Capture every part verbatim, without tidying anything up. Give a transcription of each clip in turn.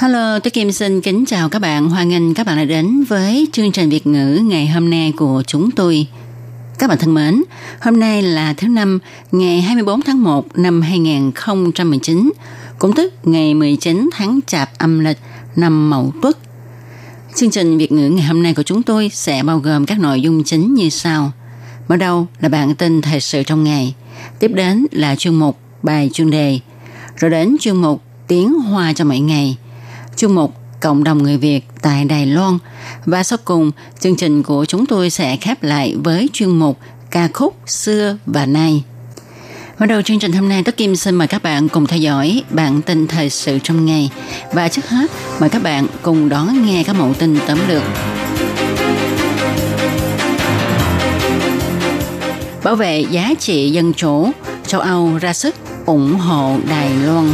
Hello, Tố Kim xin kính chào các bạn. Hoan nghênh các bạn đã đến với chương trình Việt ngữ ngày hôm nay của chúng tôi. Các bạn thân mến, hôm nay là thứ Năm, ngày hai mươi bốn tháng một năm hai nghìn không trăm mười chín, cũng tức ngày mười chín tháng Chạp âm lịch năm Mậu Tuất. Chương trình Việt ngữ ngày hôm nay của chúng tôi sẽ bao gồm các nội dung chính như sau. Mở đầu là bản tin thời sự trong ngày, tiếp đến là chuyên mục bài chuyên đề, rồi đến chuyên mục tiếng Hoa cho mỗi ngày, chuyên mục Cộng đồng người Việt tại Đài Loan. Và sau cùng, chương trình của chúng tôi sẽ khép lại với chuyên mục ca khúc xưa và nay. Mở đầu chương trình hôm nay, Tố Kim xin mời các bạn cùng theo dõi bản tin thời sự trong ngày. Và trước hết, mời các bạn cùng đón nghe các mẫu tin tóm lược. Bảo vệ giá trị dân chủ, châu Âu ra sức ủng hộ Đài Loan.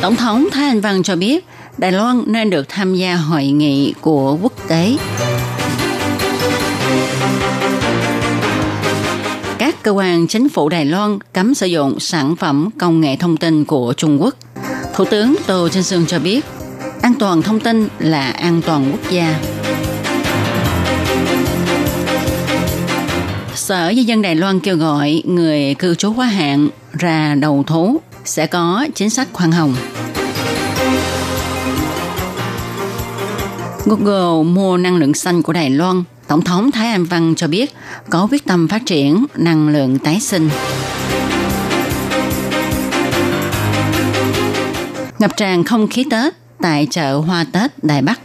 Tổng thống Thái Anh Văn cho biết Đài Loan nên được tham gia hội nghị của quốc tế. Các cơ quan chính phủ Đài Loan cấm sử dụng sản phẩm công nghệ thông tin của Trung Quốc. Thủ tướng Tô Trinh Sương cho biết an toàn thông tin là an toàn quốc gia. Sở Di dân Đài Loan kêu gọi người cư trú quá hạn ra đầu thú, sẽ có chính sách khoan hồng. Google mua năng lượng xanh của Đài Loan. Tổng thống Thái Anh Văn cho biết có quyết tâm phát triển năng lượng tái sinh. Ngập tràn không khí Tết tại chợ Hoa Tết Đài Bắc.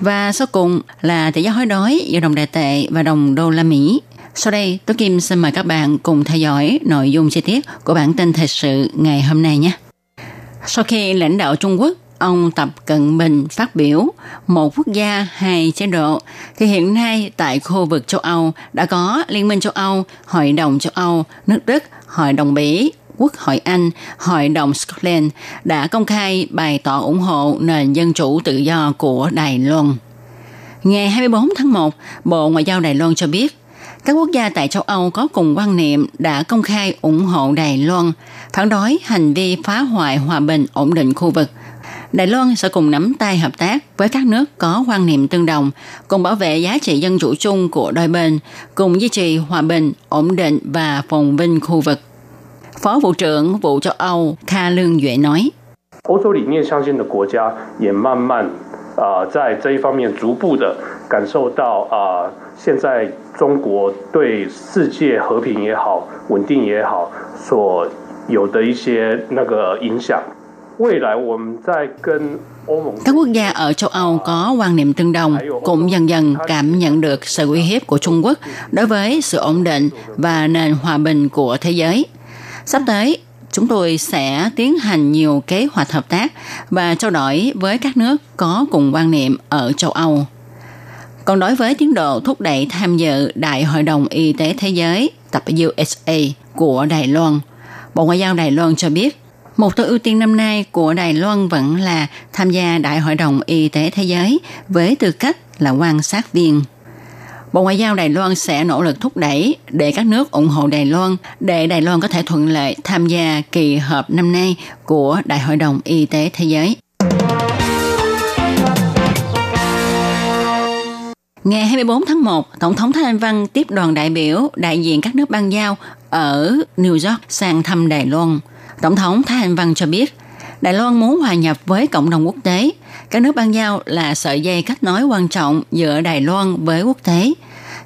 Và sau cùng là tỷ giá hối đoái giữa đồng đại tệ và đồng đô la Mỹ. Sau đây, Tố Kim xin mời các bạn cùng theo dõi nội dung chi tiết của bản tin thời sự ngày hôm nay nhé. Sau khi lãnh đạo Trung Quốc, ông Tập Cận Bình phát biểu một quốc gia hai chế độ, thì hiện nay tại khu vực châu Âu đã có Liên minh châu Âu, Hội đồng châu Âu, nước Đức, Hội đồng Bỉ, Quốc hội Anh, Hội đồng Scotland đã công khai bày tỏ ủng hộ nền dân chủ tự do của Đài Loan. Ngày hai mươi bốn tháng một, Bộ Ngoại giao Đài Loan cho biết các quốc gia tại châu Âu có cùng quan niệm đã công khai ủng hộ Đài Loan, phản đối hành vi phá hoại hòa bình ổn định khu vực. Đài Loan sẽ cùng nắm tay hợp tác với các nước có quan niệm tương đồng, cùng bảo vệ giá trị dân chủ chung của đôi bên, cùng duy trì hòa bình, ổn định và phồn vinh khu vực. Phó Vụ trưởng Vụ châu Âu Kha Lương Duệ nói. Các quốc gia ở châu Âu có quan niệm tương đồng cũng dần dần cảm nhận được sự uy hiếp của Trung Quốc đối với sự ổn định và nền hòa bình của thế giới. Sắp tới, chúng tôi sẽ tiến hành nhiều kế hoạch hợp tác và trao đổi với các nước có cùng quan niệm ở châu Âu. Còn đối với tiến độ thúc đẩy tham dự Đại hội đồng Y tế Thế giới W H O của Đài Loan, Bộ Ngoại giao Đài Loan cho biết mục tiêu ưu tiên năm nay của Đài Loan vẫn là tham gia Đại hội đồng Y tế Thế giới với tư cách là quan sát viên. Bộ Ngoại giao Đài Loan sẽ nỗ lực thúc đẩy để các nước ủng hộ Đài Loan, để Đài Loan có thể thuận lợi tham gia kỳ họp năm nay của Đại hội đồng Y tế Thế giới. Ngày hai mươi bốn tháng một, Tổng thống Thái Anh Văn tiếp đoàn đại biểu đại diện các nước bang giao ở New York sang thăm Đài Loan. Tổng thống Thái Anh Văn cho biết, Đài Loan muốn hòa nhập với cộng đồng quốc tế. Các nước bang giao là sợi dây kết nối quan trọng giữa Đài Loan với quốc tế.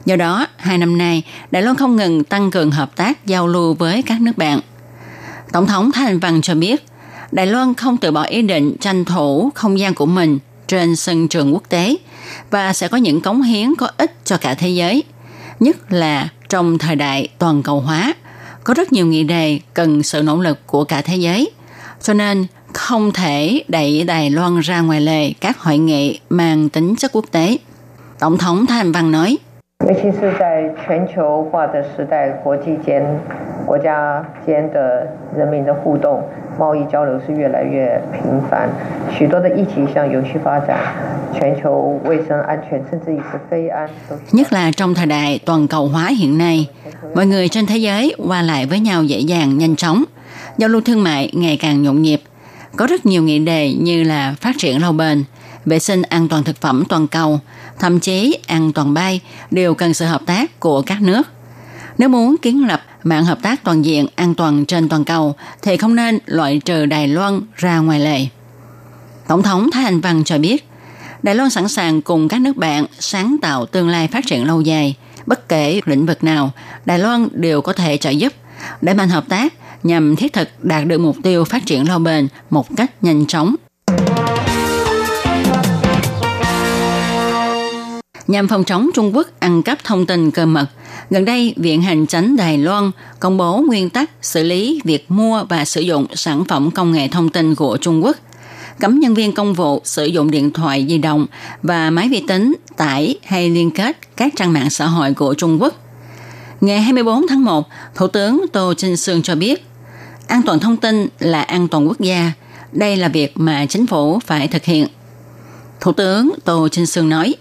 Do đó, hai năm nay, Đài Loan không ngừng tăng cường hợp tác giao lưu với các nước bạn. Tổng thống Thái Anh Văn cho biết, Đài Loan không từ bỏ ý định tranh thủ không gian của mình trên sân trường quốc tế và sẽ có những cống hiến có ích cho cả thế giới, nhất là Trong thời đại toàn cầu hóa, có rất nhiều nghị đề cần sự nỗ lực của cả thế giới, cho nên không thể đẩy Đài Loan ra ngoài lề các hội nghị mang tính chất quốc tế. Tổng thống Thái Anh Văn nói, nhất là trong thời đại toàn cầu hóa hiện nay, mọi người trên thế giới qua lại với nhau dễ dàng, nhanh chóng, giao lưu thương mại ngày càng nhộn nhịp. Có rất nhiều nghị đề như là phát triển lâu bền, vệ sinh an toàn thực phẩm toàn cầu, thậm chí an toàn bay đều cần sự hợp tác của các nước. Nếu muốn kiến lập mạng hợp tác toàn diện an toàn trên toàn cầu thì không nên loại trừ Đài Loan ra ngoài lề. Tổng thống Thái Anh Văn cho biết, Đài Loan sẵn sàng cùng các nước bạn sáng tạo tương lai phát triển lâu dài. Bất kể lĩnh vực nào, Đài Loan đều có thể trợ giúp để mạnh hợp tác nhằm thiết thực đạt được mục tiêu phát triển lâu bền một cách nhanh chóng. Nhằm phòng chống Trung Quốc ăn cắp thông tin cơ mật, gần đây Viện Hành chánh Đài Loan công bố nguyên tắc xử lý việc mua và sử dụng sản phẩm công nghệ thông tin của Trung Quốc, cấm nhân viên công vụ sử dụng điện thoại di động và máy vi tính tải hay liên kết các trang mạng xã hội của Trung Quốc. Ngày hai mươi tư tháng một, Thủ tướng Tô Trinh Sương cho biết, an toàn thông tin là an toàn quốc gia, đây là việc mà chính phủ phải thực hiện. Thủ tướng Tô Trinh Sương nói,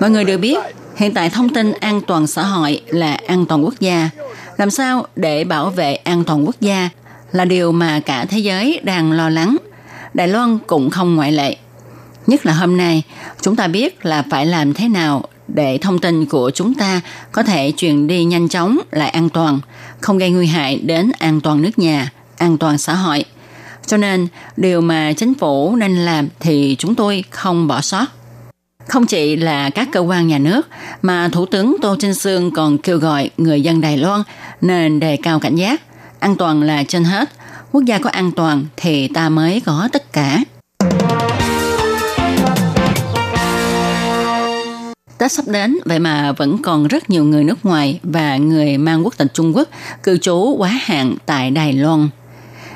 mọi người đều biết, hiện tại thông tin an toàn xã hội là an toàn quốc gia. Làm sao để bảo vệ an toàn quốc gia là điều mà cả thế giới đang lo lắng. Đài Loan cũng không ngoại lệ. Nhất là hôm nay, chúng ta biết là phải làm thế nào để thông tin của chúng ta có thể truyền đi nhanh chóng lại an toàn, không gây nguy hại đến an toàn nước nhà, an toàn xã hội. Cho nên, điều mà chính phủ nên làm thì chúng tôi không bỏ sót. Không chỉ là các cơ quan nhà nước, mà Thủ tướng Tô Trinh Sương còn kêu gọi người dân Đài Loan nên đề cao cảnh giác. An toàn là trên hết. Quốc gia có an toàn thì ta mới có tất cả. Tết sắp đến, vậy mà vẫn còn rất nhiều người nước ngoài và người mang quốc tịch Trung Quốc cư trú quá hạn tại Đài Loan.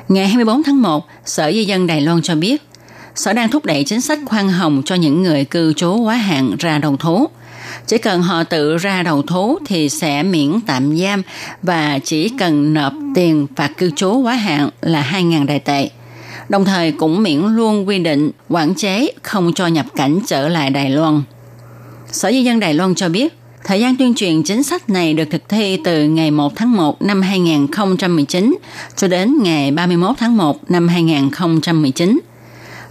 Ngày hai mươi tư tháng một, Sở Di dân Đài Loan cho biết, Sở đang thúc đẩy chính sách khoan hồng cho những người cư trú quá hạn ra đầu thú. Chỉ cần họ tự ra đầu thú thì sẽ miễn tạm giam và chỉ cần nộp tiền phạt cư trú quá hạn là hai nghìn đài tệ. Đồng thời cũng miễn luôn quy định quản chế không cho nhập cảnh trở lại Đài Loan. Sở Di dân Đài Loan cho biết, thời gian tuyên truyền chính sách này được thực thi từ ngày một tháng một năm hai nghìn không trăm mười chín cho đến ngày ba mươi mốt tháng một năm hai nghìn không trăm mười chín.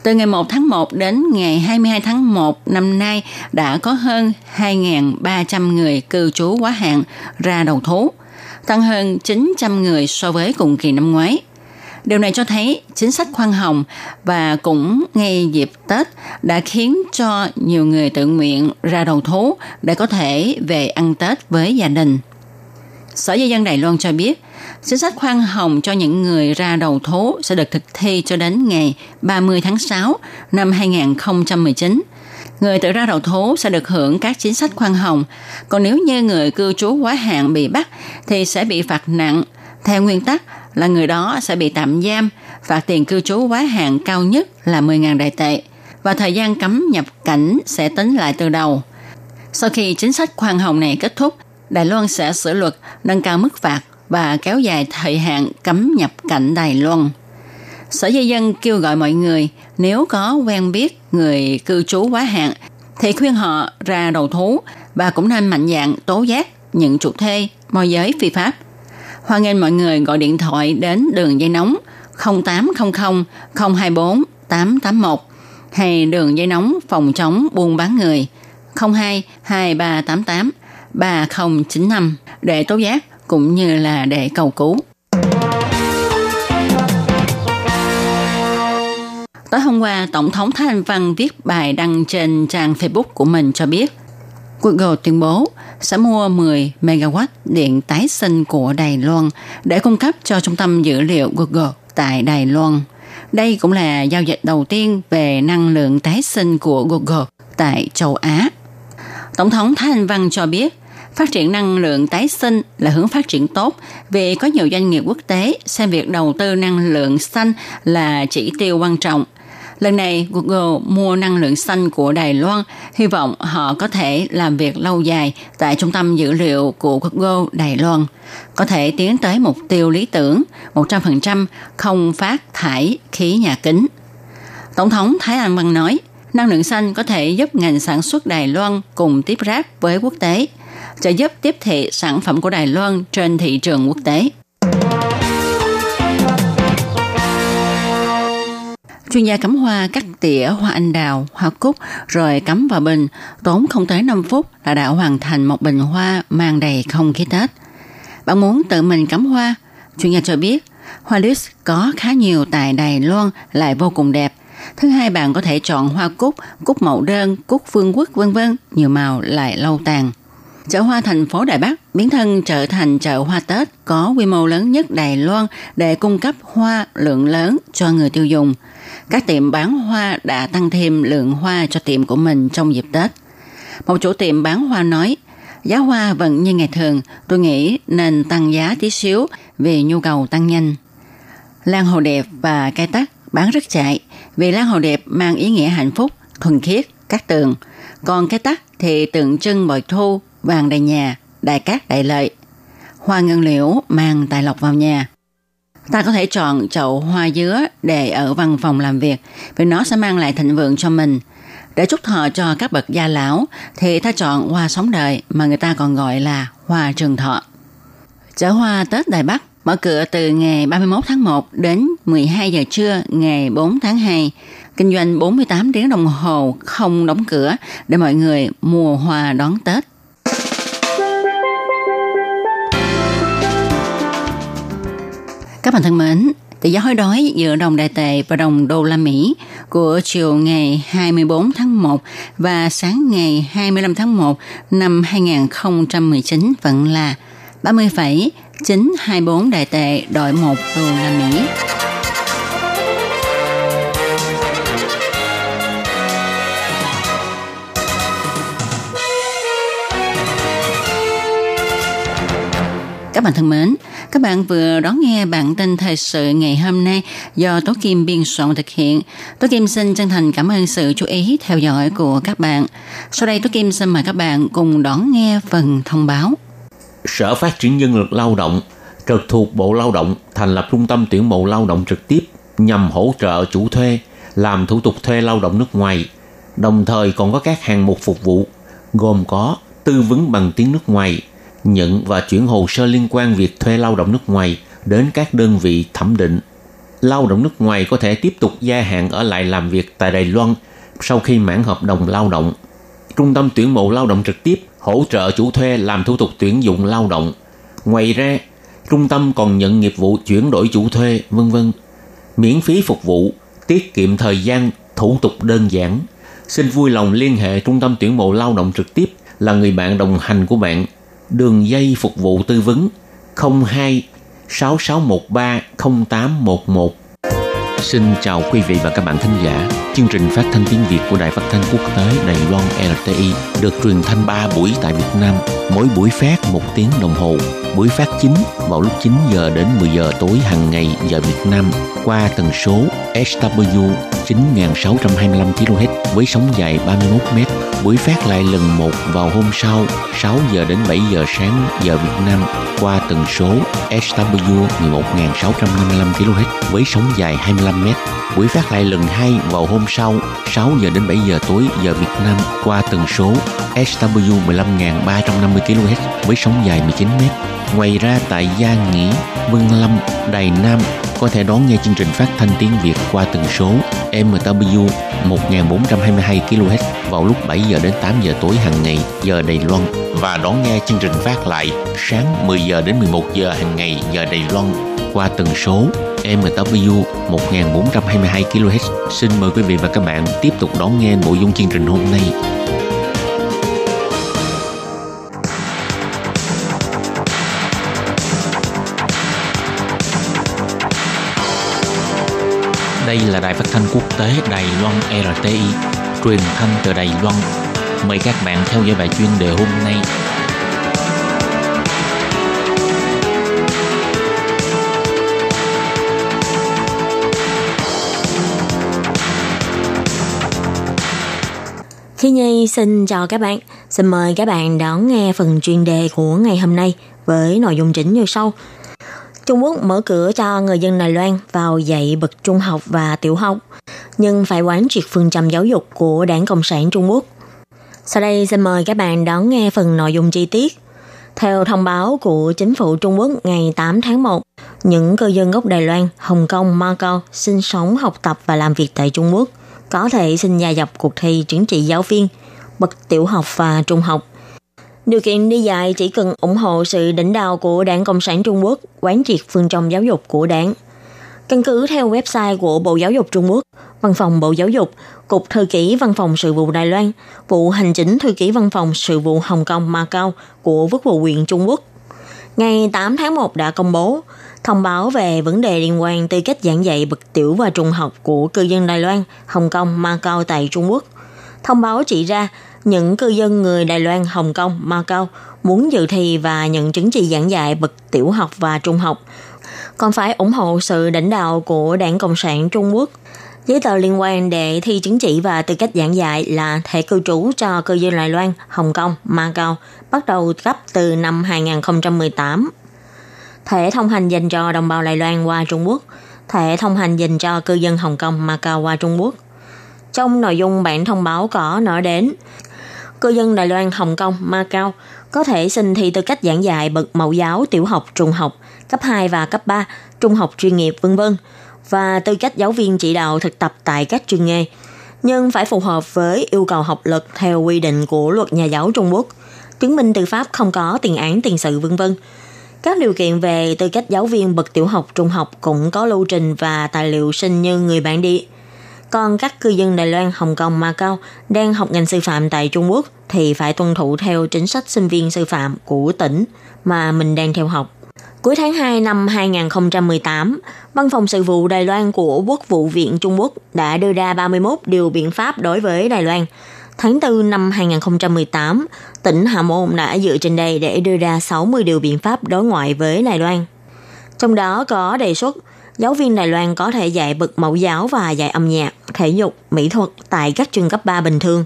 Từ ngày một tháng một đến ngày hai mươi hai tháng một năm nay đã có hơn hai nghìn ba trăm người cư trú quá hạn ra đầu thú, tăng hơn chín trăm người so với cùng kỳ năm ngoái. Điều này cho thấy chính sách khoan hồng và cũng ngay dịp Tết đã khiến cho nhiều người tự nguyện ra đầu thú để có thể về ăn Tết với gia đình. Sở Di dân Đài Loan cho biết, chính sách khoan hồng cho những người ra đầu thú sẽ được thực thi cho đến ngày ba mươi tháng sáu năm hai nghìn không trăm mười chín. Người tự ra đầu thú sẽ được hưởng các chính sách khoan hồng, còn nếu như người cư trú quá hạn bị bắt thì sẽ bị phạt nặng. Theo nguyên tắc là người đó sẽ bị tạm giam, phạt tiền cư trú quá hạn cao nhất là mười nghìn đài tệ và thời gian cấm nhập cảnh sẽ tính lại từ đầu. Sau khi chính sách khoan hồng này kết thúc, Đài Loan sẽ sửa luật nâng cao mức phạt và kéo dài thời hạn cấm nhập cảnh Đài Loan. Sở Di dân kêu gọi mọi người nếu có quen biết người cư trú quá hạn thì khuyên họ ra đầu thú và cũng nên mạnh dạn tố giác những chủ thuê môi giới phi pháp. Hoan nghênh mọi người gọi điện thoại đến đường dây nóng không tám không không không hai bốn tám tám một hay đường dây nóng phòng chống buôn bán người không hai hai ba tám tám ba không chín năm để tố giác cũng như là để cầu cứu. Tối hôm qua, Tổng thống Thái Anh Văn viết bài đăng trên trang Facebook của mình cho biết, Google tuyên bố sẽ mua mười mê-ga-oát điện tái sinh của Đài Loan để cung cấp cho trung tâm dữ liệu Google tại Đài Loan. Đây cũng là giao dịch đầu tiên về năng lượng tái sinh của Google tại châu Á. Tổng thống Thái Anh Văn cho biết, phát triển năng lượng tái sinh là hướng phát triển tốt vì có nhiều doanh nghiệp quốc tế xem việc đầu tư năng lượng xanh là chỉ tiêu quan trọng. Lần này, Google mua năng lượng xanh của Đài Loan, hy vọng họ có thể làm việc lâu dài tại trung tâm dữ liệu của Google Đài Loan, có thể tiến tới mục tiêu lý tưởng một trăm phần trăm không phát thải khí nhà kính. Tổng thống Thái Anh Văn nói, năng lượng xanh có thể giúp ngành sản xuất Đài Loan cùng tiếp ráp với quốc tế, trợ giúp tiếp thị sản phẩm của Đài Loan trên thị trường quốc tế. Chuyên gia cắm hoa cắt tỉa hoa anh đào, hoa cúc rồi cắm vào bình, tốn không tới năm phút là đã hoàn thành một bình hoa mang đầy không khí Tết. Bạn muốn tự mình cắm hoa? Chuyên gia cho biết, hoa lys có khá nhiều tại Đài Loan lại vô cùng đẹp. Thứ hai, bạn có thể chọn hoa cúc, cúc mậu đơn, cúc phương quốc vân vân, nhiều màu lại lâu tàn. Chợ hoa thành phố Đài Bắc biến thân trở thành chợ hoa Tết có quy mô lớn nhất Đài Loan để cung cấp hoa lượng lớn cho người tiêu dùng. Các tiệm bán hoa đã tăng thêm lượng hoa cho tiệm của mình trong dịp Tết. Một chủ tiệm bán hoa nói, giá hoa vẫn như ngày thường, tôi nghĩ nên tăng giá tí xíu vì nhu cầu tăng nhanh. Lan hồ đẹp và cây tắc bán rất chạy vì lan hồ đẹp mang ý nghĩa hạnh phúc, thuần khiết, cát tường. Còn cây tắc thì tượng trưng bội thu, vàng đầy nhà, đại cát đại lợi. Hoa ngân liễu mang tài lộc vào nhà. Ta có thể chọn chậu hoa dứa để ở văn phòng làm việc vì nó sẽ mang lại thịnh vượng cho mình. Để chúc thọ cho các bậc gia lão thì ta chọn hoa sống đời mà người ta còn gọi là hoa trường thọ. Chợ hoa Tết Đài Bắc mở cửa từ ngày ba mươi mốt tháng một đến mười hai giờ trưa ngày bốn tháng hai. Kinh doanh bốn mươi tám tiếng đồng hồ không đóng cửa để mọi người mua hoa đón Tết. Các bạn thân mến, tỷ giá hối đoái giữa đồng đại tệ và đồng đô la Mỹ của chiều ngày hai mươi bốn tháng một và sáng ngày hai mươi lăm tháng một năm hai không một chín vẫn là ba mươi phẩy chín hai bốn đại tệ đổi một đô la Mỹ. Các bạn thân mến, các bạn vừa đón nghe bản tin thời sự ngày hôm nay do Tố Kim biên soạn thực hiện. Tố Kim xin chân thành cảm ơn sự chú ý theo dõi của các bạn. Sau đây Tố Kim xin mời các bạn cùng đón nghe phần thông báo. Sở Phát triển Nhân lực Lao động trực thuộc Bộ Lao động thành lập trung tâm tuyển mộ lao động trực tiếp nhằm hỗ trợ chủ thuê làm thủ tục thuê lao động nước ngoài. Đồng thời còn có các hạng mục phục vụ gồm có tư vấn bằng tiếng nước ngoài, nhận và chuyển hồ sơ liên quan việc thuê lao động nước ngoài đến các đơn vị thẩm định. Lao động nước ngoài có thể tiếp tục gia hạn ở lại làm việc tại Đài Loan sau khi mãn hợp đồng lao động. Trung tâm tuyển mộ lao động trực tiếp hỗ trợ chủ thuê làm thủ tục tuyển dụng lao động. Ngoài ra, trung tâm còn nhận nghiệp vụ chuyển đổi chủ thuê, vân vân. Miễn phí phục vụ, tiết kiệm thời gian, thủ tục đơn giản. Xin vui lòng liên hệ trung tâm tuyển mộ lao động trực tiếp là người bạn đồng hành của bạn. Đường dây phục vụ tư vấn không hai sáu sáu một ba không tám một một. Xin chào quý vị và các bạn thính giả. Chương trình phát thanh tiếng Việt của Đài Phát thanh Quốc tế Đài Loan rờ tê i được truyền thanh ba buổi tại Việt Nam, mỗi buổi phát một tiếng đồng hồ. Buổi phát chính vào lúc chín giờ đến mười giờ tối hàng ngày giờ Việt Nam qua tần số ét vê chín nghìn sáu trăm hai mươi lăm ki lô héc với sóng dài ba mươi mốt mét. Buổi phát lại lần một vào hôm sau sáu giờ đến bảy giờ sáng giờ Việt Nam qua tần số ét vê mười một nghìn sáu trăm năm mươi lăm ki lô héc với sóng dài hai mươi lăm mét. Buổi phát lại lần hai vào hôm sau sáu giờ đến bảy giờ tối giờ Việt Nam qua tần số ét vê mười lăm nghìn ba trăm năm mươi ki lô héc với sóng dài mười chín mét. Ngoài ra tại Gia Nghĩa, Vân Lâm, Đài Nam có thể đón nghe chương trình phát thanh tiếng Việt qua tần số em vê kép một nghìn bốn trăm hai mươi hai ki lô héc vào lúc bảy giờ đến tám giờ tối hàng ngày giờ Đài Loan và đón nghe chương trình phát lại sáng mười giờ đến mười một giờ hàng ngày giờ Đài Loan qua tần số em vê kép một nghìn bốn trăm hai mươi hai ki lô héc. Xin mời quý vị và các bạn tiếp tục đón nghe nội dung chương trình hôm nay. Đây là đài phát thanh quốc tế Đài Loan rờ tê i, truyền thanh từ Đài Loan. Mời các bạn theo dõi bài chuyên đề hôm nay. Khi Nhi xin chào các bạn, xin mời các bạn đón nghe phần chuyên đề của ngày hôm nay với nội dung chính như sau. Trung Quốc mở cửa cho người dân Đài Loan vào dạy bậc trung học và tiểu học, nhưng phải quán triệt phương châm giáo dục của Đảng Cộng sản Trung Quốc. Sau đây xin mời các bạn đón nghe phần nội dung chi tiết. Theo thông báo của chính phủ Trung Quốc ngày tám tháng một, những cư dân gốc Đài Loan, Hồng Kông, Macau sinh sống, học tập và làm việc tại Trung Quốc có thể xin gia nhập cuộc thi chứng chỉ giáo viên bậc tiểu học và trung học. Điều kiện đi dạy chỉ cần ủng hộ sự lãnh đạo của Đảng Cộng sản Trung Quốc, quán triệt phương châm giáo dục của Đảng. Căn cứ theo website của Bộ Giáo dục Trung Quốc, Văn phòng Bộ Giáo dục, Cục Thư ký Văn phòng Sự vụ Đài Loan, Vụ Hành chính Thư ký Văn phòng Sự vụ Hồng Kông, Macau của Quốc vụ viện Trung Quốc, ngày tám tháng một đã công bố thông báo về vấn đề liên quan tới cách giảng dạy bậc tiểu và trung học của cư dân Đài Loan, Hồng Kông, Macau tại Trung Quốc. Thông báo chỉ ra, những cư dân người Đài Loan, Hồng Kông, Macau muốn dự thi và nhận chứng chỉ giảng dạy bậc tiểu học và trung học, còn phải ủng hộ sự lãnh đạo của Đảng Cộng sản Trung Quốc. Giấy tờ liên quan để thi chứng chỉ và tư cách giảng dạy là thẻ cư trú cho cư dân Đài Loan, Hồng Kông, Macau, bắt đầu cấp từ năm hai không một tám. Thẻ thông hành dành cho đồng bào Đài Loan qua Trung Quốc, thẻ thông hành dành cho cư dân Hồng Kông, Macau qua Trung Quốc. Trong nội dung bản thông báo có nói đến, cư dân Đài Loan, Hồng Kông, Macau có thể xin thi tư cách giảng dạy bậc mẫu giáo, tiểu học, trung học, cấp hai và cấp ba, trung học chuyên nghiệp vân vân và tư cách giáo viên chỉ đạo thực tập tại các chuyên nghề, nhưng phải phù hợp với yêu cầu học lực theo quy định của luật nhà giáo Trung Quốc, chứng minh tư pháp không có tiền án tiền sự vân vân. Các điều kiện về tư cách giáo viên bậc tiểu học, trung học cũng có lưu trình và tài liệu xin như người bản địa. Còn các cư dân Đài Loan, Hồng Kông, Macau đang học ngành sư phạm tại Trung Quốc thì phải tuân thủ theo chính sách sinh viên sư phạm của tỉnh mà mình đang theo học. Cuối tháng hai năm hai không một tám, Văn phòng Sự vụ Đài Loan của Quốc vụ viện Trung Quốc đã đưa ra ba mươi mốt điều biện pháp đối với Đài Loan. Tháng tư năm hai không một tám, tỉnh Hà Môn đã dựa trên đây để đưa ra sáu mươi điều biện pháp đối ngoại với Đài Loan. Trong đó có đề xuất giáo viên Đài Loan có thể dạy bậc mẫu giáo và dạy âm nhạc, thể dục, mỹ thuật tại các trường cấp ba bình thường,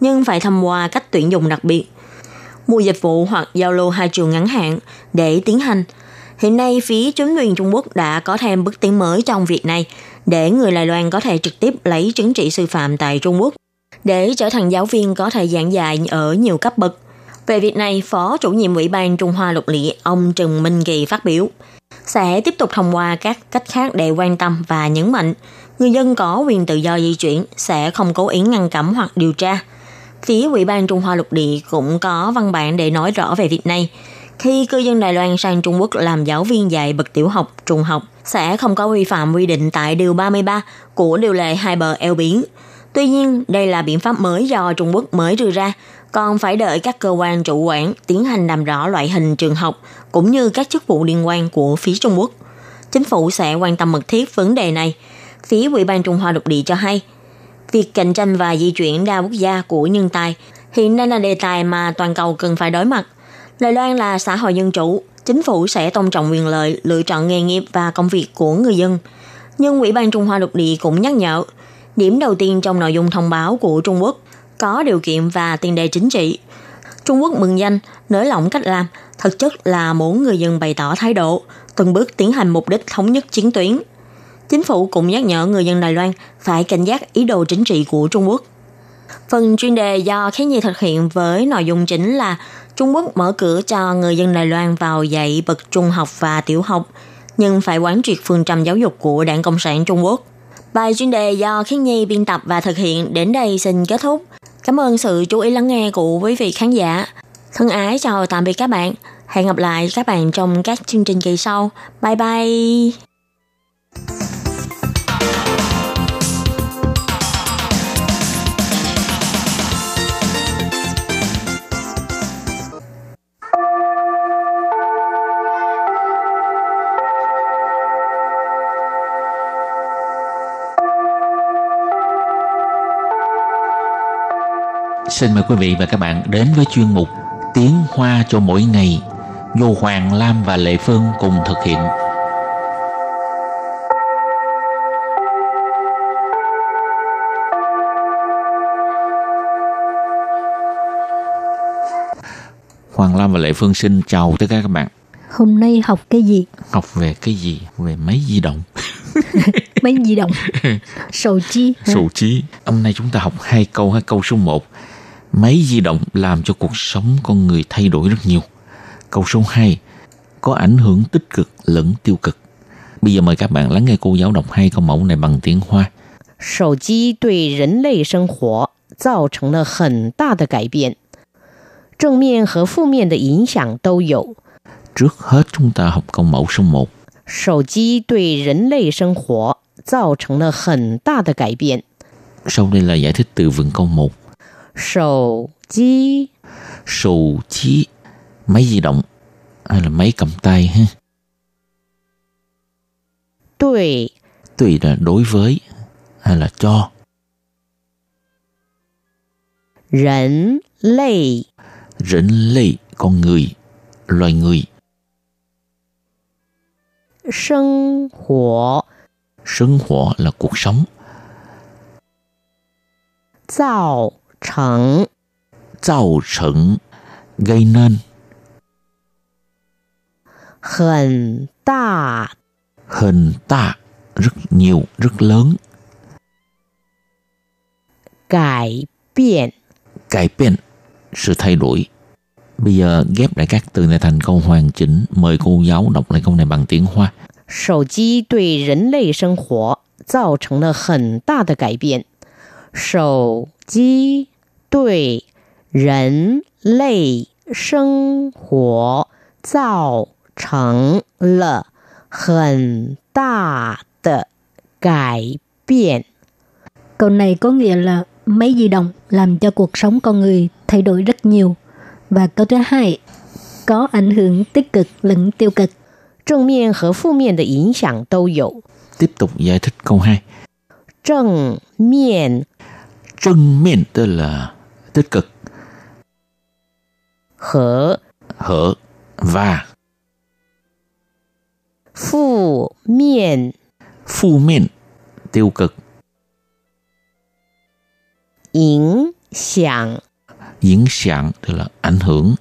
nhưng phải thông qua cách tuyển dụng đặc biệt, mua dịch vụ hoặc giao lưu hai trường ngắn hạn để tiến hành. Hiện nay, phía chính quyền Trung Quốc đã có thêm bước tiến mới trong việc này để người Đài Loan có thể trực tiếp lấy chứng chỉ sư phạm tại Trung Quốc, để trở thành giáo viên có thể giảng dạy ở nhiều cấp bậc. Về việc này, Phó Chủ nhiệm Ủy ban Trung Hoa Lục Địa ông Trần Minh Kỳ phát biểu, sẽ tiếp tục thông qua các cách khác để quan tâm và nhấn mạnh, người dân có quyền tự do di chuyển, sẽ không cố ý ngăn cấm hoặc điều tra. Phía Ủy ban Trung Hoa Lục Địa cũng có văn bản để nói rõ về việc này. Khi cư dân Đài Loan sang Trung Quốc làm giáo viên dạy bậc tiểu học, trung học, sẽ không có vi phạm quy định tại Điều ba mươi ba của Điều lệ Hai bờ eo biển. Tuy nhiên, đây là biện pháp mới do Trung Quốc mới đưa ra, còn phải đợi các cơ quan chủ quản tiến hành làm rõ loại hình trường học cũng như các chức vụ liên quan của phía Trung Quốc. Chính phủ sẽ quan tâm mật thiết vấn đề này. Phía Ủy ban Trung Hoa Lục Địa cho hay, việc cạnh tranh và di chuyển đa quốc gia của nhân tài hiện nay là đề tài mà toàn cầu cần phải đối mặt. Đài Loan là xã hội dân chủ, chính phủ sẽ tôn trọng quyền lợi, lựa chọn nghề nghiệp và công việc của người dân. Nhưng Ủy ban Trung Hoa Lục Địa cũng nhắc nhở, điểm đầu tiên trong nội dung thông báo của Trung Quốc có điều kiện và tiền đề chính trị. Trung Quốc mừng danh, nới lỏng cách làm, thực chất là muốn người dân bày tỏ thái độ, từng bước tiến hành mục đích thống nhất chiến tuyến. Chính phủ cũng nhắc nhở người dân Đài Loan phải cảnh giác ý đồ chính trị của Trung Quốc. Phần chuyên đề do Khánh Nhi thực hiện với nội dung chính là Trung Quốc mở cửa cho người dân Đài Loan vào dạy bậc trung học và tiểu học, nhưng phải quán triệt phương châm giáo dục của Đảng Cộng sản Trung Quốc. Bài chuyên đề do Khánh Nhi biên tập và thực hiện đến đây xin kết thúc. Cảm ơn sự chú ý lắng nghe của quý vị khán giả. Thân ái chào tạm biệt các bạn. Hẹn gặp lại các bạn trong các chương trình kỳ sau. Bye bye! Xin mời quý vị và các bạn đến với chuyên mục Tiếng Hoa cho mỗi ngày do Hoàng Lam và Lệ Phương cùng thực hiện. Hoàng Lam và Lệ Phương xin chào tất cả các bạn. Hôm nay học cái gì? Học về cái gì? Về máy di động. Máy di động. Sầu chi. Sầu chi. Hôm nay chúng ta học hai câu. Hai câu số một. Máy di động làm cho cuộc sống con người thay đổi rất nhiều. Câu số hai. Có ảnh hưởng tích cực lẫn tiêu cực. Bây giờ mời các bạn lắng nghe cô giáo đọc hai câu mẫu này bằng tiếng Hoa. Sầu chi đối nhân loại sinh hoạt tạo thành là hẳn đa de cải biến. Trông miệng và phụ miệng de ảnh hưởng đều có. Trước hết chúng ta học câu mẫu số một. Sầu chi đối nhân loại sinh hoạt tạo thành là hẳn đa de cải biến. Sau đây là giải thích từ vựng câu một. Sầu chi. Sầu chi. Máy di động hay là máy cầm tay ha. Tùy. Tùy là đối với hay là cho. Rẫn lây. Rẫn lây con người, loài người. Sinh hoạt. Sinh hoạt là cuộc sống. Tạo thành. Tạo thành gây nên. Hẳn đa. Hẳn đa rất nhiều, rất lớn. Cải biến. Cải biến sự thay đổi. Bây giờ ghép lại các từ này thành câu hoàn chỉnh. Mời cô giáo đọc lại câu này bằng tiếng Hoa. Sầu chi đối nhân loại sinh hoạt tạo thành là hẳn đa de cải biến. Sầu chi đối nhân loại sinh hoạt tạo thành là hẳn đa de cải biến. Câu này có nghĩa là máy di động làm cho cuộc sống con người thay đổi rất nhiều. Và câu thứ hai, có ảnh hưởng tích cực lẫn tiêu cực. Trông miệng và phụ miệng de ảnh hưởng đều có. Tiếp tục giải thích câu hai. Trông miệng. Trông miệng tức là tích cực. Hở. Hở và. Phụ miệng. Phụ miệng tiêu cực. Ảnh hưởng. Ảnh hưởng tức là ảnh hưởng.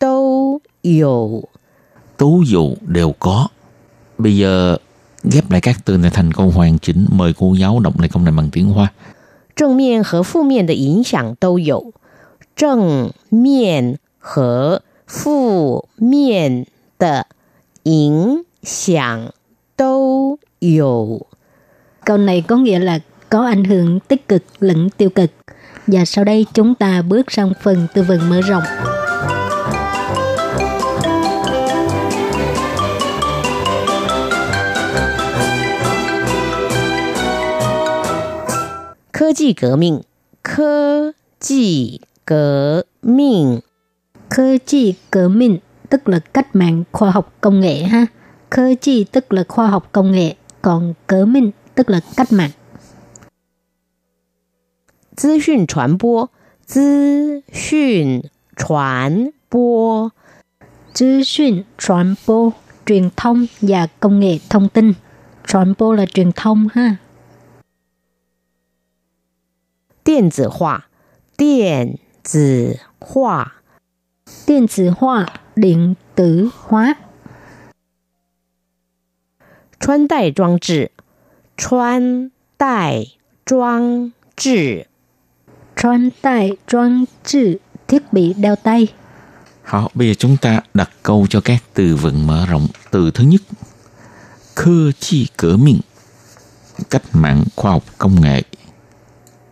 Đều có. Đều có đều có. Bây giờ ghép lại các từ này thành câu hoàn chỉnh. Mời cô giáo đọc lại câu này bằng tiếng Hoa. Trông miệng và phụ miệng de ảnh hưởng đều có. Trông miệng và phụ miệng de ảnh hưởng đều có. Câu này có nghĩa là có ảnh hưởng tích cực lẫn tiêu cực. Và sau đây chúng ta bước sang phần tư vấn mở rộng. Cơ kỹ cách mạng. Cơ kỹ cách mạng. Cơ kỹ cách mạng tức là cách mạng khoa học công nghệ ha. Cơ kỹ tức là khoa học công nghệ, còn cách mạng tức là cách mạng. Tư讯传播, tư讯传播, tư讯传播, truyền thông và công nghệ thông tin. Truyền bố là truyền thông ha. Điện tử hóa, điện tử hóa, điện tử hóa, điện tử hóa. Xuyên đai trang trí. Xuyên đai trang trí. Xuyên đai trang trí, thiết bị đeo tay. Hảo, bây giờ chúng ta đặt câu cho các từ vựng mở rộng. Từ thứ nhất, cơ chi cửa miệng, cách mạng khoa học công nghệ.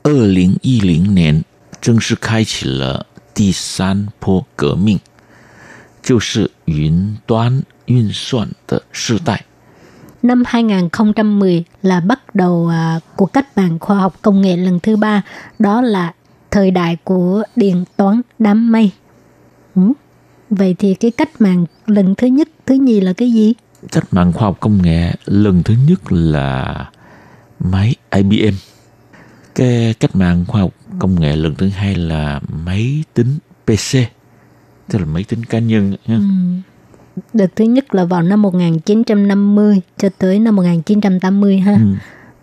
hai nghìn mười年正式开启了第三波革命，就是云端运算的时代。Năm hai không một không là bắt đầu uh, cuộc cách mạng khoa học công nghệ lần thứ ba, đó là thời đại của điện toán đám mây. Ừ. Vậy thì cái cách mạng lần thứ nhất, thứ nhì là cái gì? Cách mạng khoa học công nghệ lần thứ nhất là máy I B M. Cái cách mạng khoa học công nghệ lần thứ hai là máy tính pê xê, tức là máy tính cá nhân. Ừ. Đợt thứ nhất là vào năm một nghìn chín trăm năm mươi cho tới năm một nghìn chín trăm tám mươi ha. Ừ.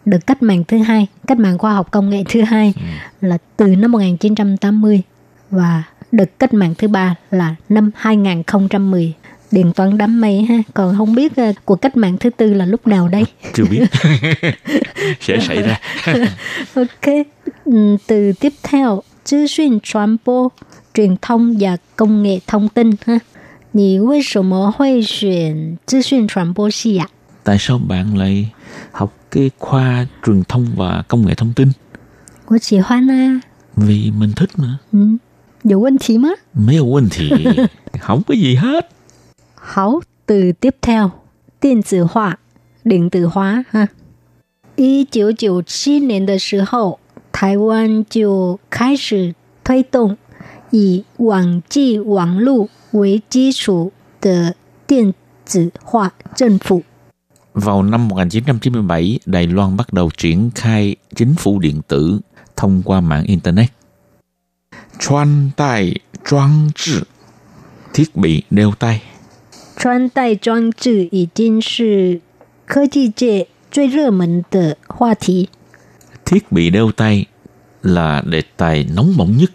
Đợt cách mạng thứ hai, cách mạng khoa học công nghệ thứ hai ừ. là từ năm một nghìn chín trăm tám mươi, và đợt cách mạng thứ ba là năm hai nghìn không trăm mười. Điện toán đám mây ha, còn không biết cuộc cách mạng thứ tư là lúc nào đây? Chưa biết. Sẽ xảy ra. Ok, từ tiếp theo, tư duy truyền bá, truyền thông và công nghệ thông tin ha. Nhi vì sao mà hội chọn tư duy truyền bá hệ à? Tại sao bạn lại học cái khoa truyền thông và công nghệ thông tin? Tôi chỉ hoan à. Vì mình thích mà. Ừ. Có vấn đề mà? Không vấn đề. Không có gì hết. Hảo, từ tiếp theo, điện tử hóa, điện tử hóa ha. một chín chín chín年 的时候, Taiwan 就开始推动以网际网路为基础的电子化政府. Vào năm một nghìn chín trăm chín mươi bảy, Đài Loan bắt đầu triển khai chính phủ điện tử thông qua mạng internet. Truyền tai trang trí, thiết bị đeo tay. 穿戴装置已经是科技界最热门的话题. Thiết bị đeo tay là đề tài nóng bỏng nhất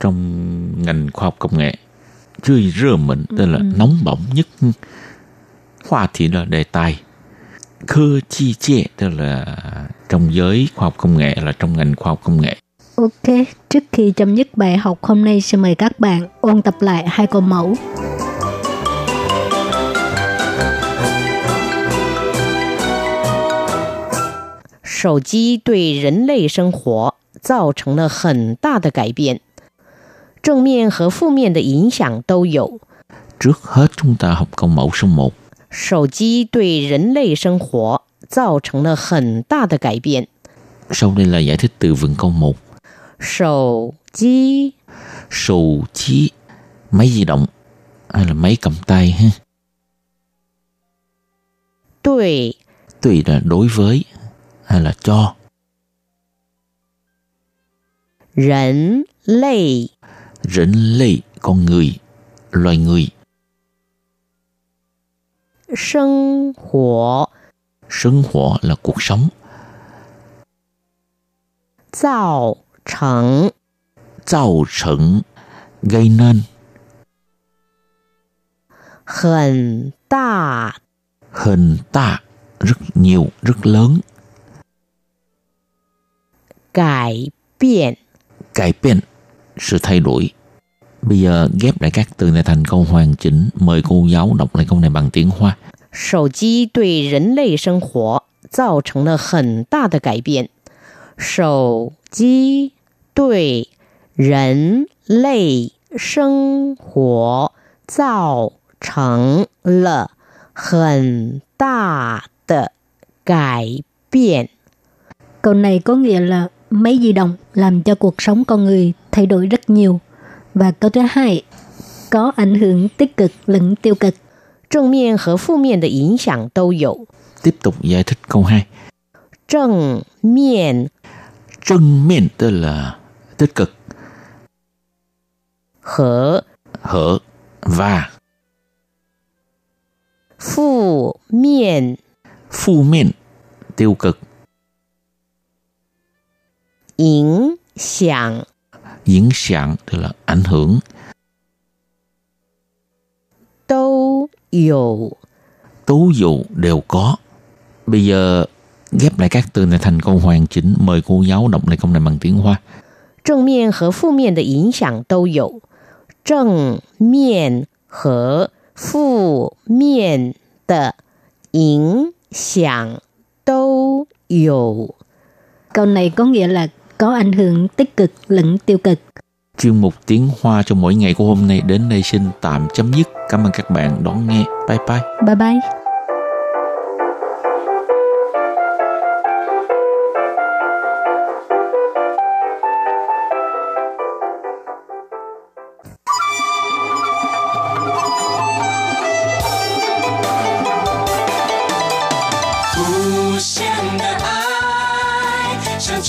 trong ngành khoa học công nghệ. Chơi rơ mình tức là nóng bỏng nhất. Hoa thì là đề tài. Khơ chi chê tức là trong giới khoa học công nghệ, là trong ngành khoa học công nghệ. Ok, trước khi chấm dứt bài học hôm nay, xin mời các bạn ôn tập lại hai câu mẫu. Sổ chí đối nhân loại sinh hoạt tạo thành là hẳn đa đa cải biến. Trông miệng và phụ miệng đa ảnh hưởng đều có. Trước hết chúng ta học câu mẫu số một. Sổ chí đối nhân loại sinh hoạt tạo thành là hẳn đa đa cải biến. Sau đây là giải thích từ vựng câu một. Sổ chí. Sổ chí. Máy di động hay là máy cầm tay ha. Đối. Đối là đối với hay là cho. Nhân loại. Nhân loại, con người, loài người. Sinh hoạt. Sinh hoạt là cuộc sống. Tạo thành. Tạo thành, gây nên. Hẳn đa. Hẳn đa, rất nhiều, rất lớn. Cải biến. Cải biến, sự thay đổi. Bây giờ ghép lại các từ này thành câu hoàn chỉnh. Mời cô giáo đọc lại câu này bằng tiếng Hoa. Sổ chí đối nhân loại sinh hoạt tạo thành là hẳn đa đa cải biến. Sổ chí đối nhân loại sinh hoạt tạo thành là hẳn đa đa cải biến. Câu này có nghĩa là máy di động làm cho cuộc sống con người thay đổi rất nhiều. Và câu thứ hai, có ảnh hưởng tích cực lẫn tiêu cực. Trông miệng và phụ miệng đa ảnh hưởng đều có. Tiếp tục giải thích câu hai. Trông miệng. Trông miệng tức là tích cực. Hở. Hở. Và. Phụ miệng. Phụ miệng, tiêu cực. Ảnh hưởng. Ảnh hưởng tức là ảnh hưởng. Đều có. Đều có, đều có. Bây giờ ghép lại các từ này thành câu hoàn chỉnh. Mời cô giáo đọc lại câu này bằng tiếng Hoa. Trông miệng và phụ miệng đa ảnh hưởng đều có. Trông miệng và phụ miệng đa ảnh hưởng đều có. Câu này có nghĩa là có ảnh hưởng tích cực lẫn tiêu cực. Chuyên mục tiếng Hoa cho mỗi ngày của hôm nay đến đây xin tạm chấm dứt. Cảm ơn các bạn đón nghe. Bye bye. Bye bye.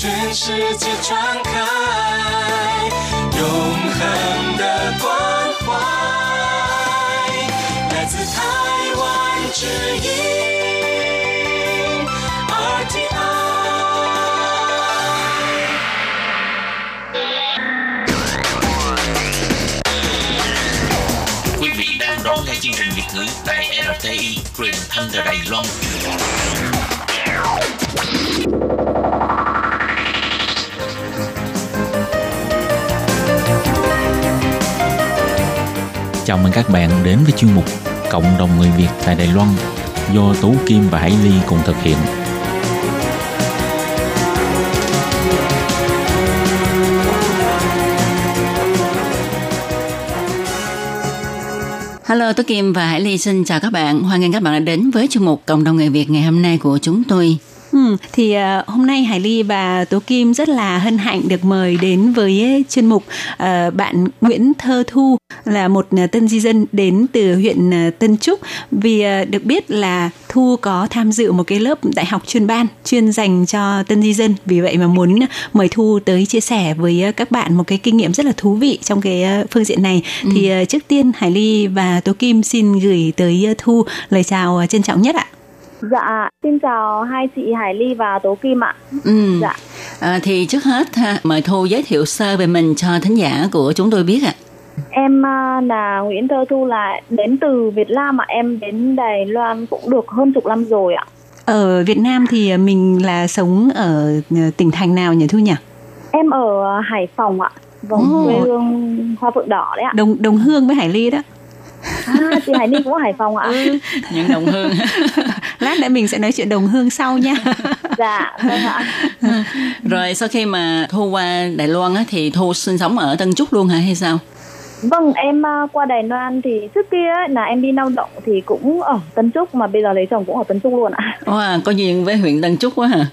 全世界传开，永恒的关怀，来自台湾之音 R T I. Quý vị đang đón nghe chương trình Việt ngữ tại R T I, truyền thanh từ Đài Loan. Chào mừng các bạn đến với chuyên mục Cộng đồng người Việt tại Đài Loan do Tố Kim và Hải Ly cùng thực hiện. Hello, Tố Kim và Hải Ly xin chào các bạn. Hoan nghênh các bạn đã đến với chuyên mục Cộng đồng người Việt ngày hôm nay của chúng tôi. Ừ, thì uh, hôm nay Hải Ly và Tố Kim rất là hân hạnh được mời đến với chuyên mục uh, bạn Nguyễn Thơ Thu, là một uh, tân di dân đến từ huyện uh, Tân Trúc. Vì uh, được biết là Thu có tham dự một cái lớp đại học chuyên ban chuyên dành cho tân di dân, vì vậy mà muốn mời Thu tới chia sẻ với uh, các bạn một cái kinh nghiệm rất là thú vị trong cái uh, phương diện này. Ừ. Thì uh, trước tiên Hải Ly và Tố Kim xin gửi tới uh, Thu lời chào uh, trân trọng nhất ạ. Dạ, xin chào hai chị Hải Ly và Tố Kim ạ. Ừ. Dạ. À, thì trước hết ha, mời Thu giới thiệu sơ về mình cho thính giả của chúng tôi biết ạ. Em là Nguyễn Thơ Thu, là đến từ Việt Nam ạ. Em đến Đài Loan cũng được hơn chục năm rồi ạ. Ở Việt Nam thì mình là sống ở tỉnh thành nào nhỉ Thu nhỉ? Em ở Hải Phòng ạ. Vâng, quê hương Hoa Phượng Đỏ đấy ạ. Đồng, đồng hương với Hải Ly đó. À, chị Hải Ninh cũng ở Hải Phòng ạ. Ừ, những đồng hương. Lát nữa mình sẽ nói chuyện đồng hương sau nha. Dạ. Rồi sau khi mà Thu qua Đài Loan á, thì Thu sinh sống ở Tân Trúc luôn hả hay sao? Vâng, em qua Đài Loan thì trước kia ấy, là em đi lao động thì cũng ở Tân Trúc, mà bây giờ lấy chồng cũng ở Tân Trúc luôn ạ. Wow, có duyên với huyện Tân Trúc quá hả?